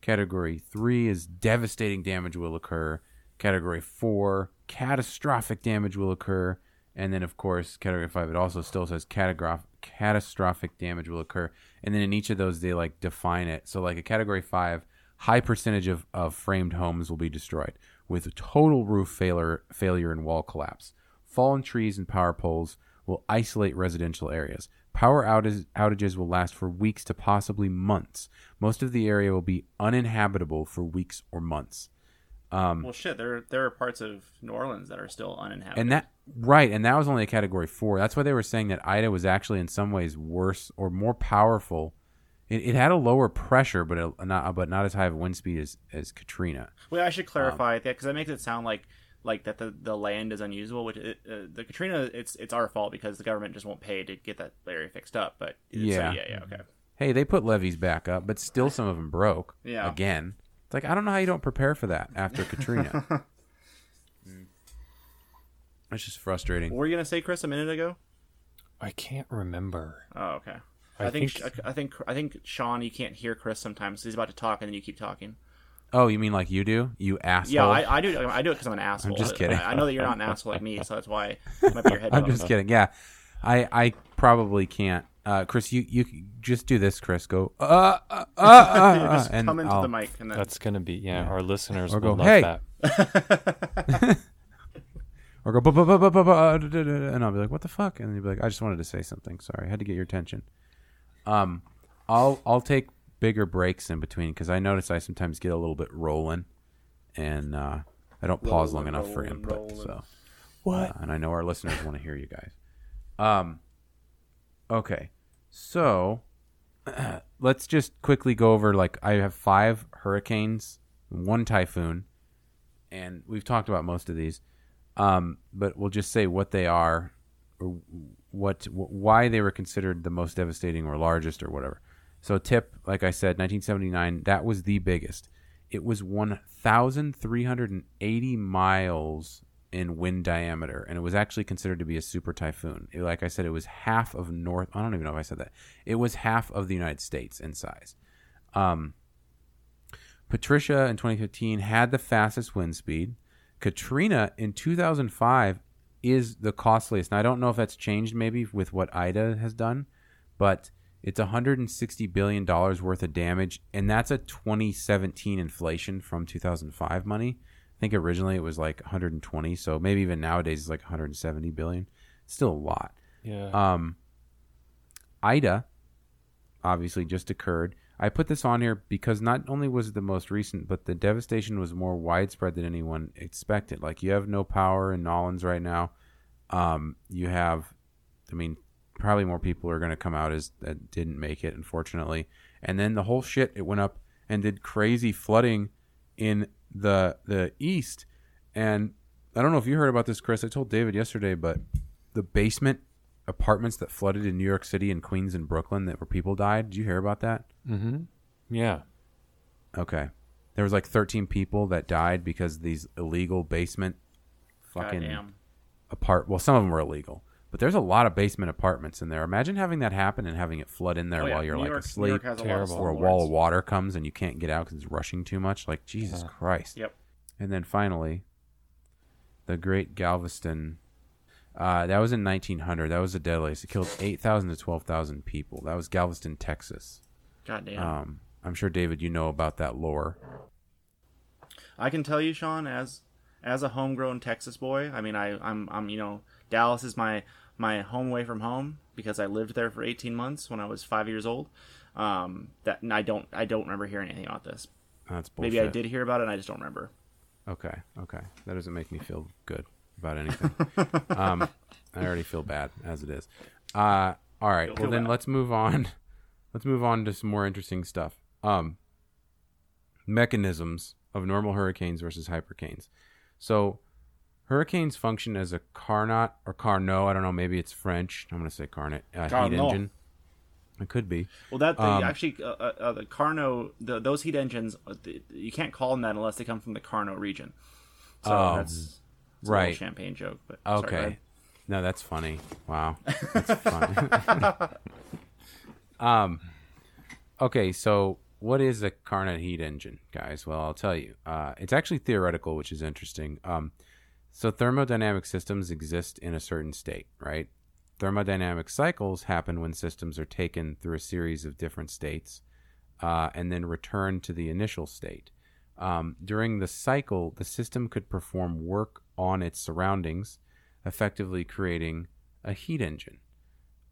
Category three is devastating damage will occur. Category four, catastrophic damage will occur. And then, of course, Category five, it also still says catastrophic. catastrophic damage will occur, and then in each of those they like define it. So like a Category five, high percentage of, of framed homes will be destroyed with total roof failure failure and wall collapse. Fallen trees and power poles will isolate residential areas. Power outage, outages will last for weeks to possibly months. Most of the area will be uninhabitable for weeks or months. Um, well, shit, there there are parts of New Orleans that are still uninhabited. And that, right, and that was only a Category four. That's why they were saying that Ida was actually in some ways worse or more powerful. It, it had a lower pressure, but it, not but not as high of a wind speed as, as Katrina. Well, I should clarify um, that, because that makes it sound like like that the, the land is unusable, which it, uh, the Katrina, it's it's our fault because the government just won't pay to get that area fixed up. But yeah, so, yeah, yeah, okay. Hey, they put levees back up, but still some of them broke yeah. again. Like, I don't know how you don't prepare for that after Katrina. It's just frustrating. What were you gonna say, Chris, a minute ago? I can't remember. Oh, okay. I, I think, think I think I think Sean, you can't hear Chris sometimes. He's about to talk, and then you keep talking. Oh, you mean like you do? You asshole. Yeah, I, I do. I do it because I'm an asshole. I'm just kidding. I, I know that you're not an asshole like me, so that's why it might be your head. I'm just kidding. Yeah, I I probably can't. Uh, Chris, you, you just do this, Chris. Go, uh, uh, uh, uh just and come into I'll, the mic. And then... That's going to be, yeah, yeah, our listeners or will go, love hey. That. Or go, ba, ba, ba, ba, ba, ba, da, da, da, and I'll be like, what the fuck? And you'll be like, I just wanted to say something. Sorry, I had to get your attention. Um, I'll I'll take bigger breaks in between because I notice I sometimes get a little bit rolling. And uh, I don't rolling, pause long enough rolling, for input. Rolling. So what? Uh, and I know our listeners want to hear you guys. Um. Okay, so uh, let's just quickly go over. Like, I have five hurricanes, one typhoon, and we've talked about most of these. Um, but we'll just say what they are, or what, why they were considered the most devastating or largest or whatever. So Tip, like I said, nineteen seventy-nine, that was the biggest. It was one thousand three hundred eighty miles in wind diameter, and it was actually considered to be a super typhoon. It, like I said, it was half of North... I don't even know if I said that. It was half of the United States in size. Um, Patricia in twenty fifteen had the fastest wind speed. Katrina in two thousand five is the costliest. And I don't know if that's changed maybe with what Ida has done, but it's one hundred sixty billion dollars worth of damage, and that's a twenty seventeen inflation from two thousand five money. I think originally it was like one hundred twenty, so maybe even nowadays it's like one hundred seventy billion. Still a lot. Yeah. Um, Ida obviously just occurred. I put this on here because not only was it the most recent, but the devastation was more widespread than anyone expected. Like, you have no power in Nolans right now. Um, you have, I mean, probably more people are going to come out as that didn't make it, unfortunately. And then the whole shit, it went up and did crazy flooding in the the east. And I don't know if you heard about this, Chris. I told David yesterday, but the basement apartments that flooded in New York City and Queens and Brooklyn that where people died. Did you hear about that? Mm-hmm. Yeah. Okay. There was like thirteen people that died because these illegal basement fucking apart. Well, some of them were illegal, but there's a lot of basement apartments in there. Imagine having that happen and having it flood in there oh, yeah. while you're New like York, asleep, terrible, or a wall of water comes and you can't get out because it's rushing too much. Like, Jesus yeah. Christ. Yep. And then finally, the Great Galveston. Uh, that was in nineteen hundred. That was the deadliest. It killed eight thousand to twelve thousand people. That was Galveston, Texas. Goddamn. Um, I'm sure, David, you know about that lore. I can tell you, Sean, as as a homegrown Texas boy. I mean, I I'm I'm you know, Dallas is my my home away from home because I lived there for eighteen months when I was five years old. Um, that and I don't I don't remember hearing anything about this. That's bullshit. Maybe I did hear about it and I just don't remember. Okay, okay, that doesn't make me feel good about anything. um I already feel bad as it is. Uh all right, You'll well then bad. let's move on let's move on to some more interesting stuff. Um mechanisms of normal hurricanes versus hypercanes. So hurricanes function as a Carnot or Carnot, I don't know, maybe it's French, I'm gonna say Carnot, uh, heat engine. It could be. Well, that the, um, actually, uh, uh, the Carnot, the, those heat engines, you can't call them that unless they come from the Carnot region. So um, that's It's right, champagne joke, but okay. Sorry, no, that's funny. Wow, that's funny. um, okay, so what is a Carnot heat engine, guys? Well, I'll tell you. Uh, it's actually theoretical, which is interesting. Um, so thermodynamic systems exist in a certain state, right? Thermodynamic cycles happen when systems are taken through a series of different states, uh, and then return to the initial state. Um, during the cycle, the system could perform work on its surroundings, effectively creating a heat engine.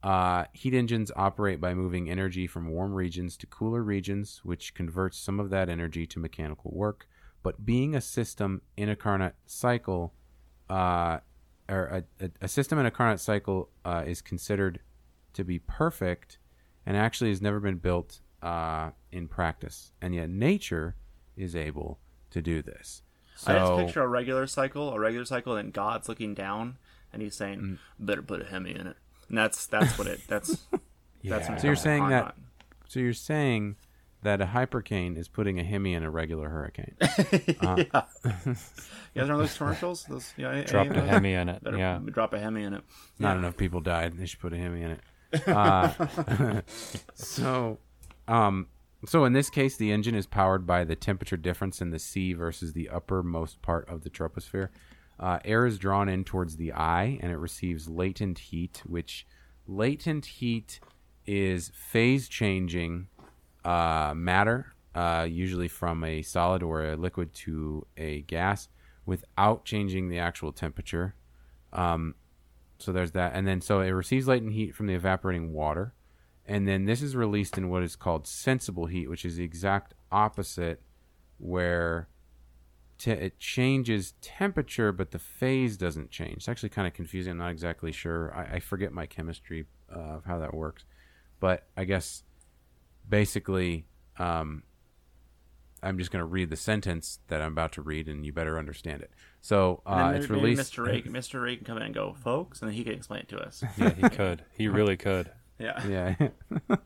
Uh, heat engines operate by moving energy from warm regions to cooler regions, which converts some of that energy to mechanical work. But being a system in a Carnot cycle, uh, or a, a, a system in a Carnot cycle uh, is considered to be perfect, and actually has never been built uh, in practice. And yet, nature is able to do this. So, I just picture a regular cycle, a regular cycle, and God's looking down, and he's saying, mm. "Better put a Hemi in it." And that's that's what it. That's yeah. that's. What so you're saying that. On. So you're saying that a hypercane is putting a Hemi in a regular hurricane. Uh, yeah. You guys remember those commercials? Those, you know, drop a, a Hemi in it. Yeah. Drop a Hemi in it. Not yeah. enough people died. They should put a Hemi in it. Uh, so. um So in this case, the engine is powered by the temperature difference in the sea versus the uppermost part of the troposphere. Uh, air is drawn in towards the eye, and it receives latent heat, which latent heat is phase-changing uh, matter, uh, usually from a solid or a liquid to a gas, without changing the actual temperature. Um, so there's that. And then so it receives latent heat from the evaporating water. And then this is released in what is called sensible heat, which is the exact opposite, where Te- it changes temperature, but the phase doesn't change. It's actually kind of confusing. I'm not exactly sure. I, I forget my chemistry uh, of how that works. But I guess basically um, I'm just going to read the sentence that I'm about to read, and you better understand it. So uh, it's released. Mister Ray, Mister Ray can come in and go, folks, and then he can explain it to us. Yeah, he could. He really could. Yeah. Yeah.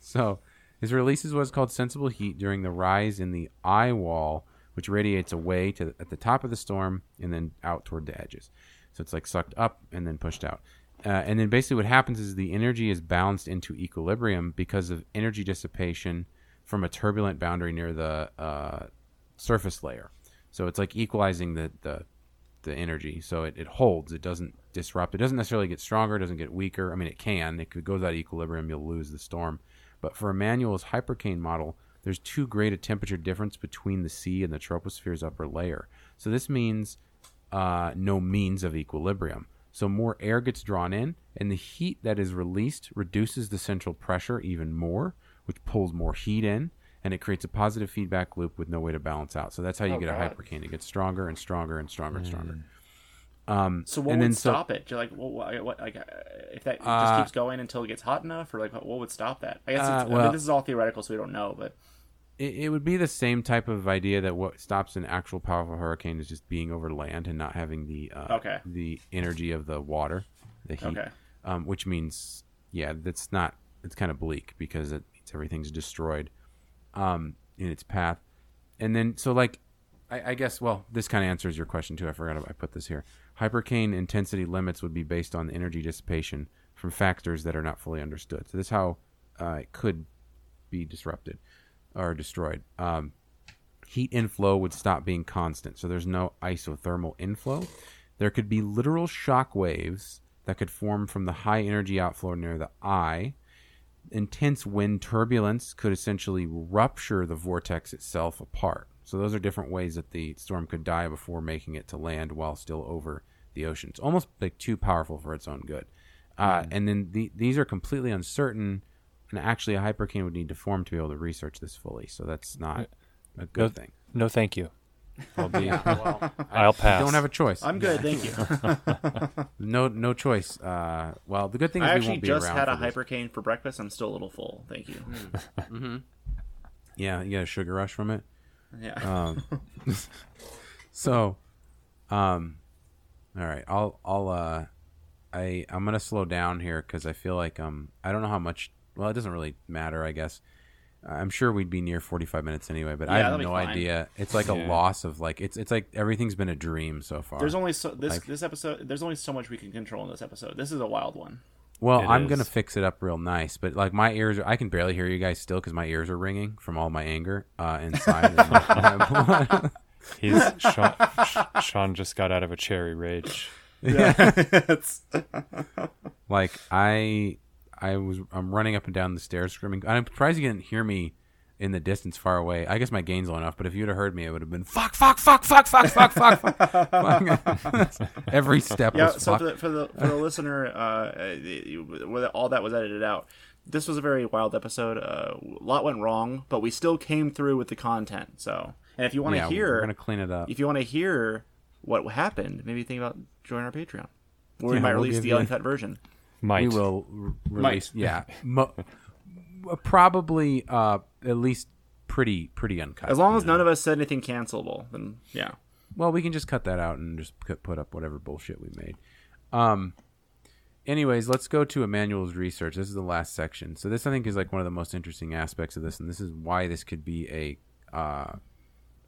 So his release is what's called sensible heat during the rise in the eye wall, which radiates away to at the top of the storm and then out toward the edges. So it's like sucked up and then pushed out. Uh, and then basically what happens is the energy is balanced into equilibrium because of energy dissipation from a turbulent boundary near the uh, surface layer. So it's like equalizing the the, the energy. So it, it holds. It doesn't disrupt. It doesn't necessarily get stronger. It doesn't get weaker. I mean, it can. It could go to that equilibrium. You'll lose the storm. But for Emanuel's hypercane model, there's too great a temperature difference between the sea and the troposphere's upper layer. So this means uh, no means of equilibrium. So more air gets drawn in, and the heat that is released reduces the central pressure even more, which pulls more heat in, and it creates a positive feedback loop with no way to balance out. So that's how you oh, get God. a hypercane. It gets stronger and stronger and stronger mm. and stronger. Um, so what and would then stop so, it? You're like, well, what, like, if that uh, just keeps going until it gets hot enough, or like, what would stop that? I guess uh, it's, well, I mean, this is all theoretical, so we don't know, but... It would be the same type of idea that what stops an actual powerful hurricane is just being over land and not having the uh, okay. the energy of the water, the heat, okay. um, which means, yeah, that's not, it's kind of bleak because it means everything's destroyed um, in its path. And then, so like, I, I guess, well, this kind of answers your question too. I forgot I put this here. Hypercane intensity limits would be based on the energy dissipation from factors that are not fully understood. So this is how uh, it could be disrupted. Are destroyed. Um, heat inflow would stop being constant, so there's no isothermal inflow. There could be literal shock waves that could form from the high energy outflow near the eye. Intense wind turbulence could essentially rupture the vortex itself apart. So those are different ways that the storm could die before making it to land while still over the ocean. It's almost like too powerful for its own good. Uh, mm. And then the, these are completely uncertain. And actually, a hypercane would need to form to be able to research this fully. So that's not a good no, thing. No, thank you. I'll, be, yeah, well, I, I'll pass. I don't have a choice. I'm good, yeah. Thank you. no no choice. Uh, well, the good thing I is we won't be around. I actually just had a hypercane for breakfast. I'm still a little full. Thank you. Mm-hmm. Yeah, you got a sugar rush from it? Yeah. Um, so, um, all right. I'll, I'll, uh, I, I'm going to slow down here because I feel like um, I don't know how much. Well, it doesn't really matter, I guess. I'm sure we'd be near forty-five minutes anyway, but yeah, I have no idea. It's like yeah. a loss of like it's it's like everything's been a dream so far. There's only so this like, this episode. There's only so much we can control in this episode. This is a wild one. Well, it I'm is. gonna fix it up real nice, but like my ears, are, I can barely hear you guys still because my ears are ringing from all my anger uh, inside. my, He's Sean, Sean just got out of a cherry rage. Yeah, it's like I. I was I'm running up and down the stairs screaming. I'm surprised you didn't hear me in the distance far away. I guess my gain's low enough, but if you'd have heard me, it would have been fuck, fuck, fuck, fuck, fuck, fuck, fuck. Every step. Yeah. Was so for the, for the for the listener, uh, all that was edited out. This was a very wild episode. Uh, a lot went wrong, but we still came through with the content. So, and if you want to yeah, hear, we're gonna clean it up. If you want to hear what happened, maybe think about joining our Patreon, where yeah, we might we'll release the uncut a- version. Might. We will re- release, Might. yeah, mo- probably uh, at least pretty pretty uncut. As long as none know. of us said anything cancelable, then yeah. Well, we can just cut that out and just put up whatever bullshit we made. Um, anyways, let's go to Emanuel's research. This is the last section. So this, I think, is like one of the most interesting aspects of this, and this is why this could be a uh,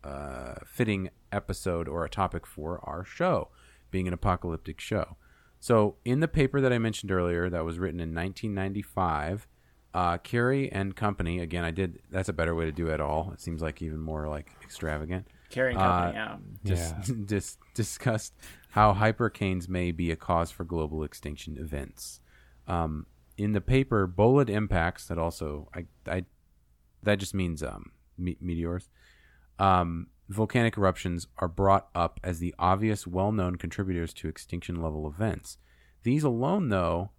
uh, fitting episode or a topic for our show, being an apocalyptic show. So in the paper that I mentioned earlier that was written in nineteen ninety-five, uh, Kerry and Company, again, I did, that's a better way to do it all. It seems like even more like extravagant. Kerry and Company, uh, yeah. Dis- yeah. Dis- discussed how hypercanes may be a cause for global extinction events. Um, in the paper, bolide impacts, that also, I, I that just means um, me- meteors, um, volcanic eruptions are brought up as the obvious, well-known contributors to extinction-level events. These alone, though,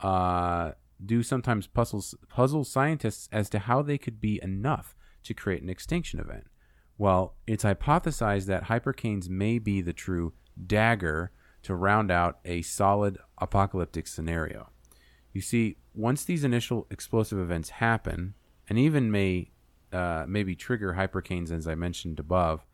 uh, do sometimes puzzles, puzzle scientists as to how they could be enough to create an extinction event. Well, it's hypothesized that hypercanes may be the true dagger to round out a solid apocalyptic scenario. You see, once these initial explosive events happen, and even may uh, maybe trigger hypercanes, as I mentioned above,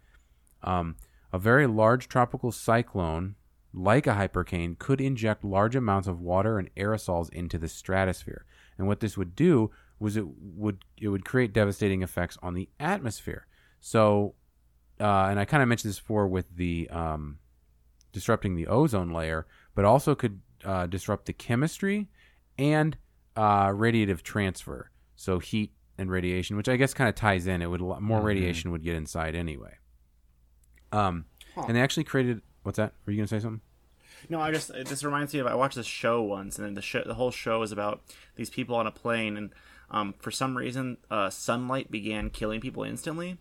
um, a very large tropical cyclone, like a hypercane, could inject large amounts of water and aerosols into the stratosphere. And what this would do was it would it would create devastating effects on the atmosphere. So, uh, and I kind of mentioned this before with the um, disrupting the ozone layer, but also could uh, disrupt the chemistry and uh, radiative transfer. So heat and radiation, which I guess kind of ties in. It would more mm-hmm. radiation would get inside anyway. Um, huh. And they actually created. What's that? Were you gonna say something? No, I just this reminds me of I watched this show once, and then the show, the whole show is about these people on a plane, and um, for some reason, uh, sunlight began killing people instantly,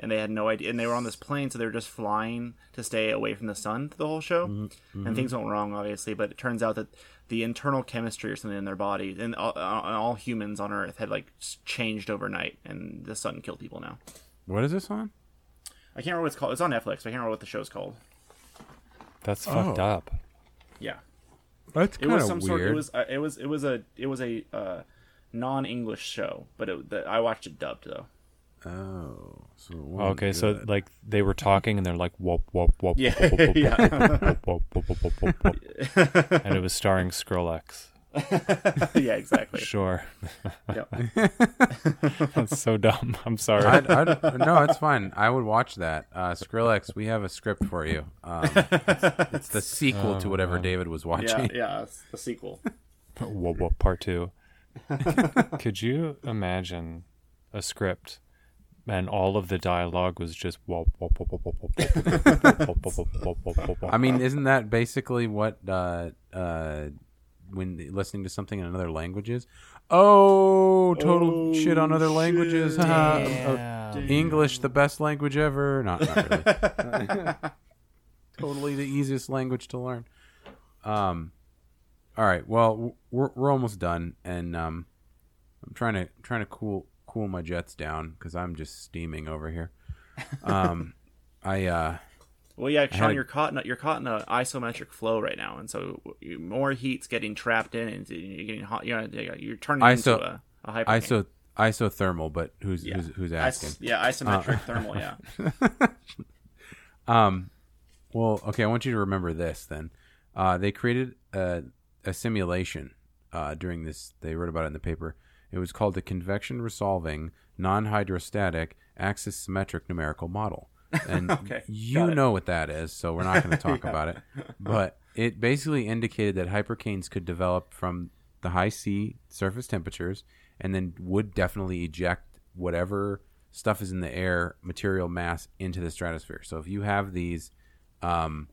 and they had no idea, and they were on this plane, so they were just flying to stay away from the sun for the whole show, mm-hmm. and things went wrong, obviously, but it turns out that the internal chemistry or something in their bodies, and all, all humans on Earth had like changed overnight, and the sun killed people now. What is this on? I can't remember what it's called. It's on Netflix, but I can't remember what the show's called. That's oh. fucked up. Yeah, that's kind of weird. Sort, it was uh, it was it was a it was a uh, non-English show, but it, the, I watched it dubbed though. Oh, so okay. Good. So like they were talking, and they're like whoop whoop whoop yeah, and it was starring Skrillex. yeah, exactly. Sure. Yep. That's so dumb. I'm sorry. I'd, I'd, no, it's fine. I would watch that. Uh, Skrillex, we have a script for you. Um, it's, it's the sequel um, to whatever um, David was watching. Yeah, yeah, it's the sequel. Whoa, whoa, part two. Could you imagine a script and all of the dialogue was just whoop, whoop, whoop, whoop, whoop, whoop, whoop, I mean, isn't that basically what... Uh, uh, when listening to something in another languages, oh, total oh, shit on other shit. languages. Yeah. Oh, English, the best language ever. Not, not really. Totally the easiest language to learn. Um, all right. Well, we're we're almost done, and um, I'm trying to trying to cool cool my jets down because I'm just steaming over here. Um, I. Uh, Well, yeah, Sean, a... you're caught in you're caught in an isometric flow right now, and so more heat's getting trapped in, and you're getting hot. You're, you're turning iso, into a, a hyper iso isothermal. But who's yeah. who's, who's asking? Is, yeah, isometric uh, thermal. Yeah. um. Well, okay. I want you to remember this. Then, uh, they created a, a simulation uh, during this. They wrote about it in the paper. It was called the Convection Resolving Non-Hydrostatic Axis Symmetric Numerical Model. And okay, you know what that is, so we're not going to talk yeah. about it. But it basically indicated that hypercanes could develop from the high sea surface temperatures and then would definitely eject whatever stuff is in the air, material mass, into the stratosphere. So if you have these, um,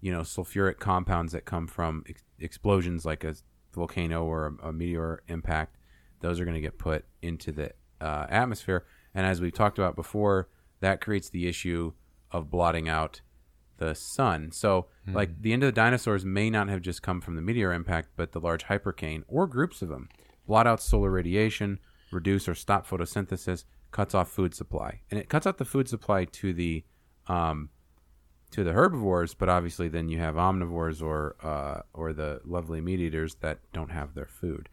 you know, sulfuric compounds that come from ex- explosions like a volcano or a, a meteor impact, those are going to get put into the uh, atmosphere. And as we've talked about before, that creates the issue of blotting out the sun. So, mm. like, the end of the dinosaurs may not have just come from the meteor impact, but the large hypercane, or groups of them, blot out solar radiation, reduce or stop photosynthesis, cuts off food supply. And it cuts out the food supply to the um, to the herbivores, but obviously then you have omnivores or uh, or the lovely meat eaters that don't have their food.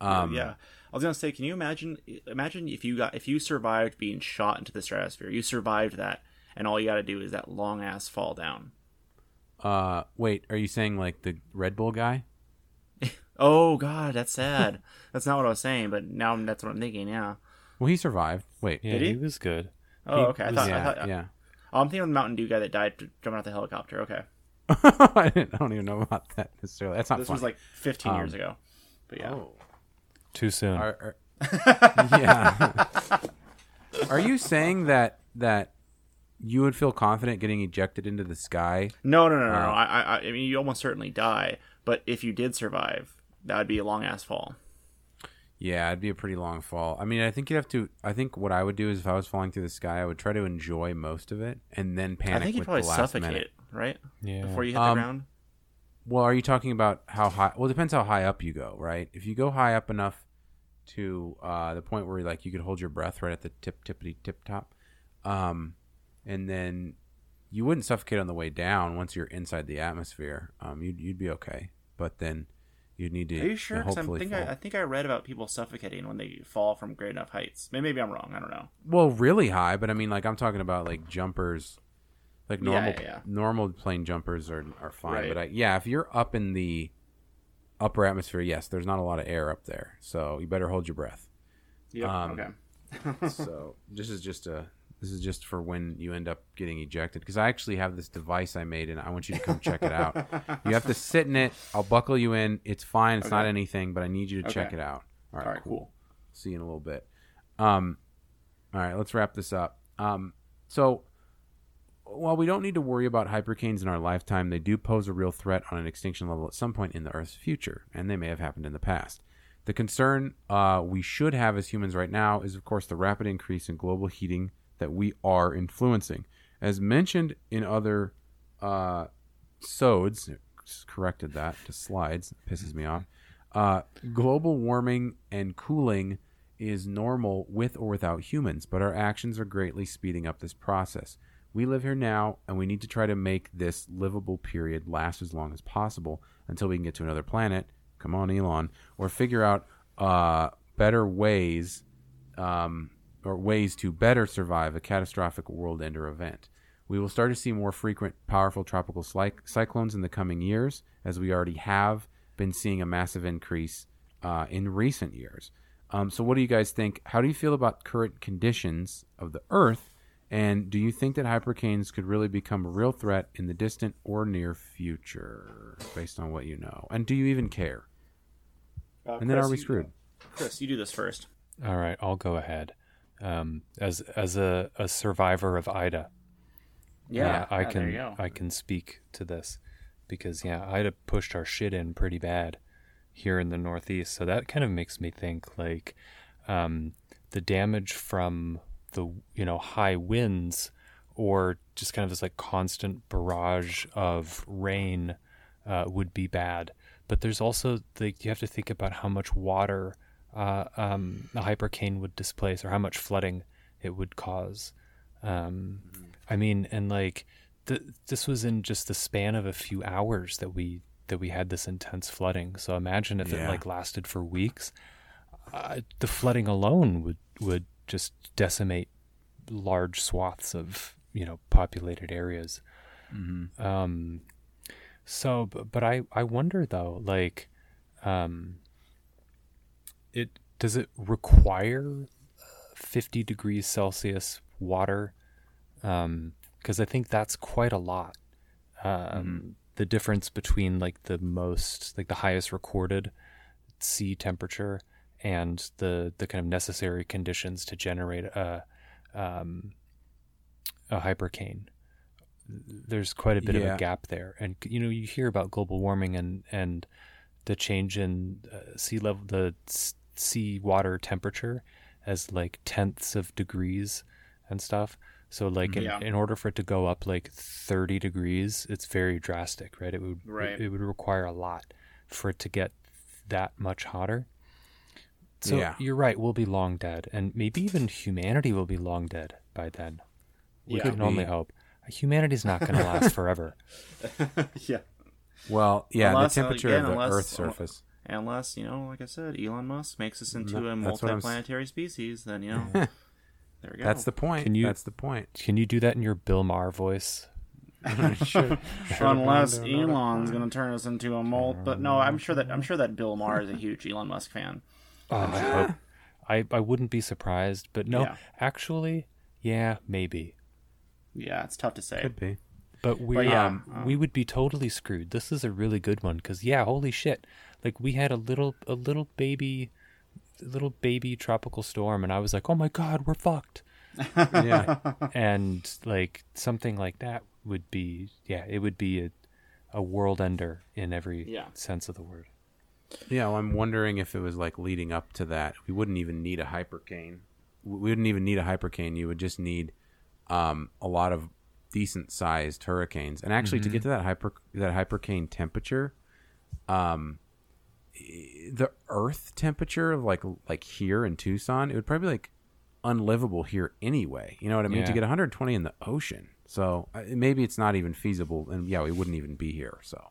Um, yeah, I was gonna say, can you imagine? Imagine if you got if you survived being shot into the stratosphere, you survived that, and all you got to do is that long ass fall down. Uh, wait, are you saying like the Red Bull guy? Oh God, that's sad. That's not what I was saying, but now that's what I'm thinking. Yeah. Well, he survived. Wait, yeah, did he? He was good. Oh, he okay. Was, I thought. Yeah. I thought, I, yeah. Oh, I'm thinking of the Mountain Dew guy that died jumping out the helicopter. Okay. I, didn't, I don't even know about that necessarily. That's not. This fun. was like fifteen um, years ago. But yeah. Oh. Too soon. Are, are, yeah. Are you saying that that you would feel confident getting ejected into the sky? No, no, no, uh, no. I, I, I mean, you almost certainly die. But if you did survive, that would be a long ass fall. Yeah, it'd be a pretty long fall. I mean, I think you'd have to. I think what I would do is if I was falling through the sky, I would try to enjoy most of it and then panic. I think you'd with probably the last suffocate, minute. right? Yeah. Before you hit um, the ground. Well, are you talking about how high? Well, it depends how high up you go, right? If you go high up enough to uh, the point where like you could hold your breath right at the tip, tippity, tip top, Um, and then you wouldn't suffocate on the way down once you're inside the atmosphere. Um, you'd, you'd be okay. But then you'd need to. Are you sure? Because I think I, I think I read about people suffocating when they fall from great enough heights. Maybe, maybe I'm wrong. I don't know. Well, really high. But I mean, like I'm talking about like jumpers, like normal yeah, yeah, yeah. normal plane jumpers are, are fine. Right. But I, yeah, if you're up in the upper atmosphere, yes, there's not a lot of air up there. So you better hold your breath. Yeah. Um, okay. So this is just a this is just for when you end up getting ejected, because I actually have this device I made and I want you to come check it out. You have to sit in it. I'll buckle you in. It's fine. It's okay. Not anything, but I need you to okay. check it out. All right, all right cool. cool. See you in a little bit. Um, all right, let's wrap this up. Um, so while we don't need to worry about hypercanes in our lifetime, they do pose a real threat on an extinction level at some point in the Earth's future, and they may have happened in the past. The concern uh, we should have as humans right now is, of course, the rapid increase in global heating that we are influencing. As mentioned in other uh, sods, just corrected that to slides, pisses me off, uh, global warming and cooling is normal with or without humans, but our actions are greatly speeding up this process. We live here now, and we need to try to make this livable period last as long as possible until we can get to another planet. Come on, Elon, or figure out uh, better ways um, or ways to better survive a catastrophic world-ender event. We will start to see more frequent, powerful tropical cyclones in the coming years, as we already have been seeing a massive increase uh, in recent years. Um, so what do you guys think? How do you feel about current conditions of the Earth? And do you think that hypercanes could really become a real threat in the distant or near future, based on what you know? And do you even care? Uh, and Chris, then are we screwed? You, Chris, you do this first. All right, I'll go ahead. Um, as as a, a survivor of Ida, yeah, yeah I ah, can I can speak to this because yeah, Ida pushed our shit in pretty bad here in the Northeast. So that kind of makes me think like um, the damage from the you know high winds or just kind of this like constant barrage of rain uh, would be bad, but there's also like you have to think about how much water uh, um, a hypercane would displace or how much flooding it would cause. Um, I mean, and like th- this was in just the span of a few hours that we that we had this intense flooding. So imagine if yeah. it like lasted for weeks. Uh, the flooding alone would would just decimate large swaths of, you know, populated areas. Mm-hmm. Um, so, but, but I, I wonder though, like, um, it, does it require fifty degrees Celsius water? Um, 'cause I think that's quite a lot. Um, mm-hmm. The difference between like the most, like the highest recorded sea temperature and the, the kind of necessary conditions to generate a um, a hypercane. There's quite a bit yeah. of a gap there. And, you know, you hear about global warming and, and the change in uh, sea level, the s- sea water temperature as like tenths of degrees and stuff. So like yeah. in, in order for it to go up like thirty degrees, it's very drastic, right? It would right. It, it would require a lot for it to get that much hotter. So yeah. you're right, we'll be long dead, and maybe even humanity will be long dead by then. We yeah. can only hope. Humanity's not going to last forever. yeah. Well, yeah, unless, the temperature again, of the unless, Earth's surface. Unless, you know, like I said, Elon Musk makes us into no, a multi-planetary species, then, you know, there we go. That's the point. Can you, that's the point. Can you do that in your Bill Maher voice? sure, sure unless Elon's going to turn us into a molt, but no, I'm sure that I'm sure that Bill Maher is a huge Elon Musk fan. Oh, I hope. I, I wouldn't be surprised, but no, yeah. actually, yeah, maybe. Yeah, it's tough to say. Could be. But we but yeah, um, um, we would be totally screwed. This is a really good one because yeah, holy shit! Like we had a little a little baby, little baby tropical storm, and I was like, oh my god, we're fucked. yeah. And like something like that would be yeah, it would be a, a world ender in every yeah. sense of the word. Yeah, well, I'm wondering if it was like leading up to that. We wouldn't even need a hypercane. We wouldn't even need a hypercane. You would just need um, a lot of decent-sized hurricanes. And actually, mm-hmm. to get to that hyper that hypercane temperature, um, the Earth temperature of like like here in Tucson, it would probably be like unlivable here anyway. You know what I mean? Yeah. To get one hundred twenty in the ocean. So uh, maybe it's not even feasible. And yeah, we wouldn't even be here. So.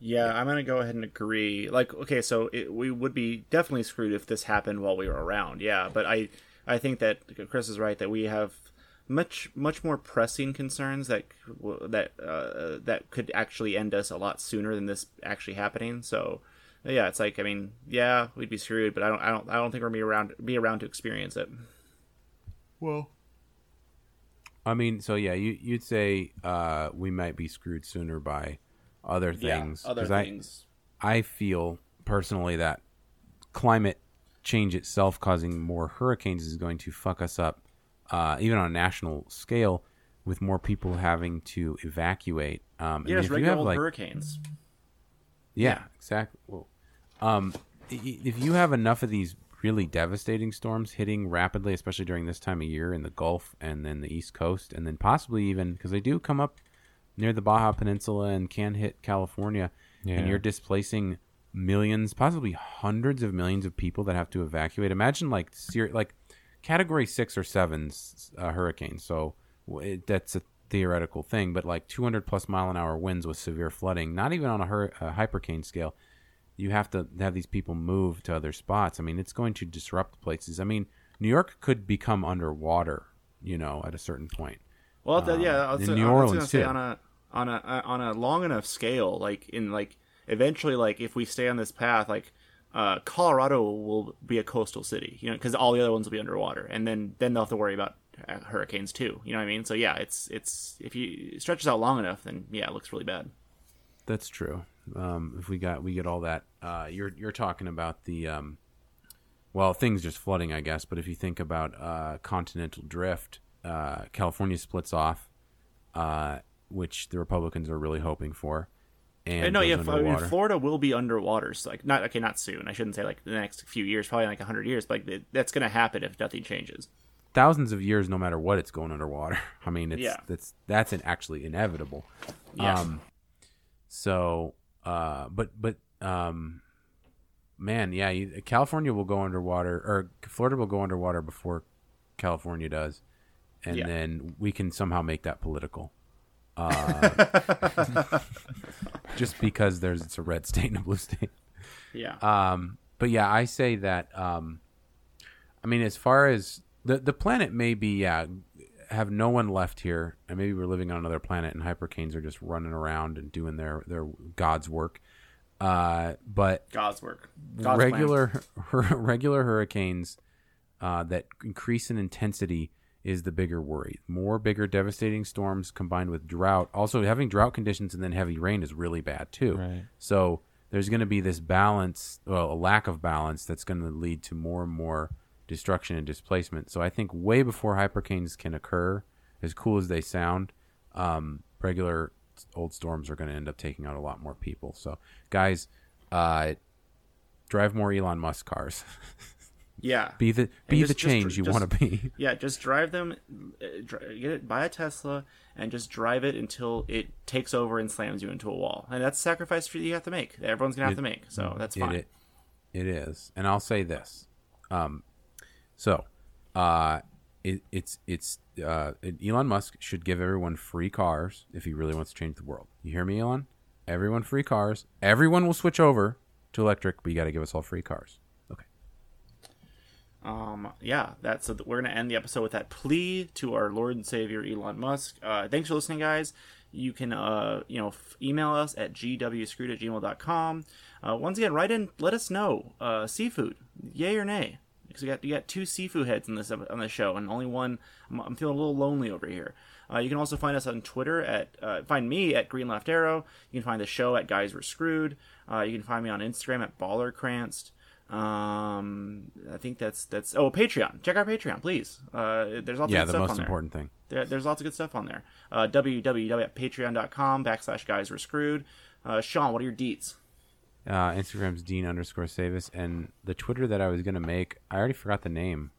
Yeah, I'm going to go ahead and agree. Like, okay, so it, we would be definitely screwed if this happened while we were around. Yeah, but I, I think that Chris is right that we have much much more pressing concerns that that uh, that could actually end us a lot sooner than this actually happening. So, yeah, it's like, I mean, yeah, we'd be screwed, but I don't I don't I don't think we're gonna be around be around to experience it. Well, I mean, so yeah, you you'd say uh, we might be screwed sooner by other things. Yeah, other things. I, I feel personally that climate change itself causing more hurricanes is going to fuck us up, uh, even on a national scale, with more people having to evacuate. Um, yeah, it's regular have, old like, hurricanes. Yeah, yeah. Exactly. Well, um, if you have enough of these really devastating storms hitting rapidly, especially during this time of year in the Gulf and then the East Coast, and then possibly even because they do come up near the Baja Peninsula and can hit California, yeah. and you're displacing millions, possibly hundreds of millions of people that have to evacuate. Imagine like ser- like category six or seven uh, hurricane. So it, that's a theoretical thing, but like two hundred plus mile an hour winds with severe flooding, not even on a, hur- a hypercane scale. You have to have these people move to other spots. I mean, it's going to disrupt places. I mean, New York could become underwater, you know, at a certain point. Well, uh, yeah, I'll say, New Orleans too. On a on a on a long enough scale, like in like eventually, like if we stay on this path, like uh, Colorado will be a coastal city, you know, because all the other ones will be underwater, and then then they'll have to worry about hurricanes too. You know what I mean? So yeah, it's it's if you stretch this out long enough, then yeah, it looks really bad. That's true. Um, if we got we get all that, uh, you're you're talking about the um, well, things just flooding, I guess. But if you think about uh, continental drift. Uh, California splits off, uh, which the Republicans are really hoping for. And no, yeah, I mean, Florida will be underwater. So like, not okay, not soon. I shouldn't say like the next few years, probably like a hundred years. But like, it, that's going to happen if nothing changes. Thousands of years, no matter what, it's going underwater. I mean, it's yeah. that's that's an actually inevitable. Yeah. Um, so, uh, but but um, man, yeah, you, California will go underwater, or Florida will go underwater before California does. And yeah. then we can somehow make that political, uh, just because there's it's a red state and a blue state. Yeah. Um. But yeah, I say that. Um. I mean, as far as the the planet, maybe yeah, have no one left here, and maybe we're living on another planet, and hypercanes are just running around and doing their their God's work. Uh. But God's work. God's regular regular hurricanes, uh, that increase in intensity. Is the bigger worry. More bigger devastating storms combined with drought. Also, having drought conditions and then heavy rain is really bad too. Right. So there's going to be this balance, well, a lack of balance that's going to lead to more and more destruction and displacement. So I think way before hypercanes can occur, as cool as they sound, um, regular old storms are going to end up taking out a lot more people. So guys, uh, drive more Elon Musk cars. Yeah, be the be just, the change just, you want to be. Yeah, just drive them, drive, get it, buy a Tesla, and just drive it until it takes over and slams you into a wall. And that's a sacrifice that you have to make. That everyone's gonna have it, to make. So that's fine. It, it is, and I'll say this. Um, so, uh, it, it's it's uh, Elon Musk should give everyone free cars if he really wants to change the world. You hear me, Elon? Everyone free cars. Everyone will switch over to electric, but you got to give us all free cars. Um, yeah, that's, so we're going to end the episode with that plea to our Lord and Savior, Elon Musk. Uh, thanks for listening, guys. You can, uh, you know, f- email us at g w screwed at gmail dot com. Uh, once again, write in, let us know, uh, seafood, yay or nay. Because we got, you got two seafood heads in this, on the show and only one. I'm, I'm feeling a little lonely over here. Uh, you can also find us on Twitter at, uh, find me at Green Left Arrow. You can find the show at Guys Were Screwed. Uh, you can find me on Instagram at Ballercranced. um I think that's that's oh Patreon, check our Patreon please. Uh there's lots yeah, of good the stuff most on there. Important thing there, there's lots of good stuff on there. uh w w w dot patreon dot com backslash guys were screwed. uh Sean, what are your deets? uh Instagram's Dean underscore Savis, and the Twitter that I was gonna make, I already forgot the name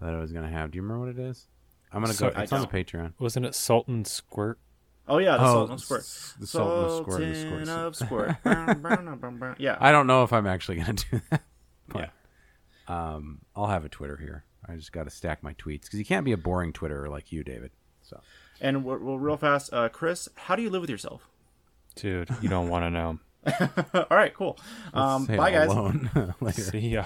that I was gonna have. Do you remember what it is? I'm gonna so, go it's on the Patreon. Wasn't it Sultan Squirt? Oh, yeah, the oh, Sultan of Squirt. The Sultan, Sultan of Squirt. Yeah. I don't know if I'm actually going to do that. But, yeah. Um, I'll have a Twitter here. I just got to stack my tweets because you can't be a boring Twitterer like you, David. So, and we're, we're real fast, uh, Chris, how do you live with yourself? Dude, you don't want to know. All right, cool. Um, bye, guys. See ya.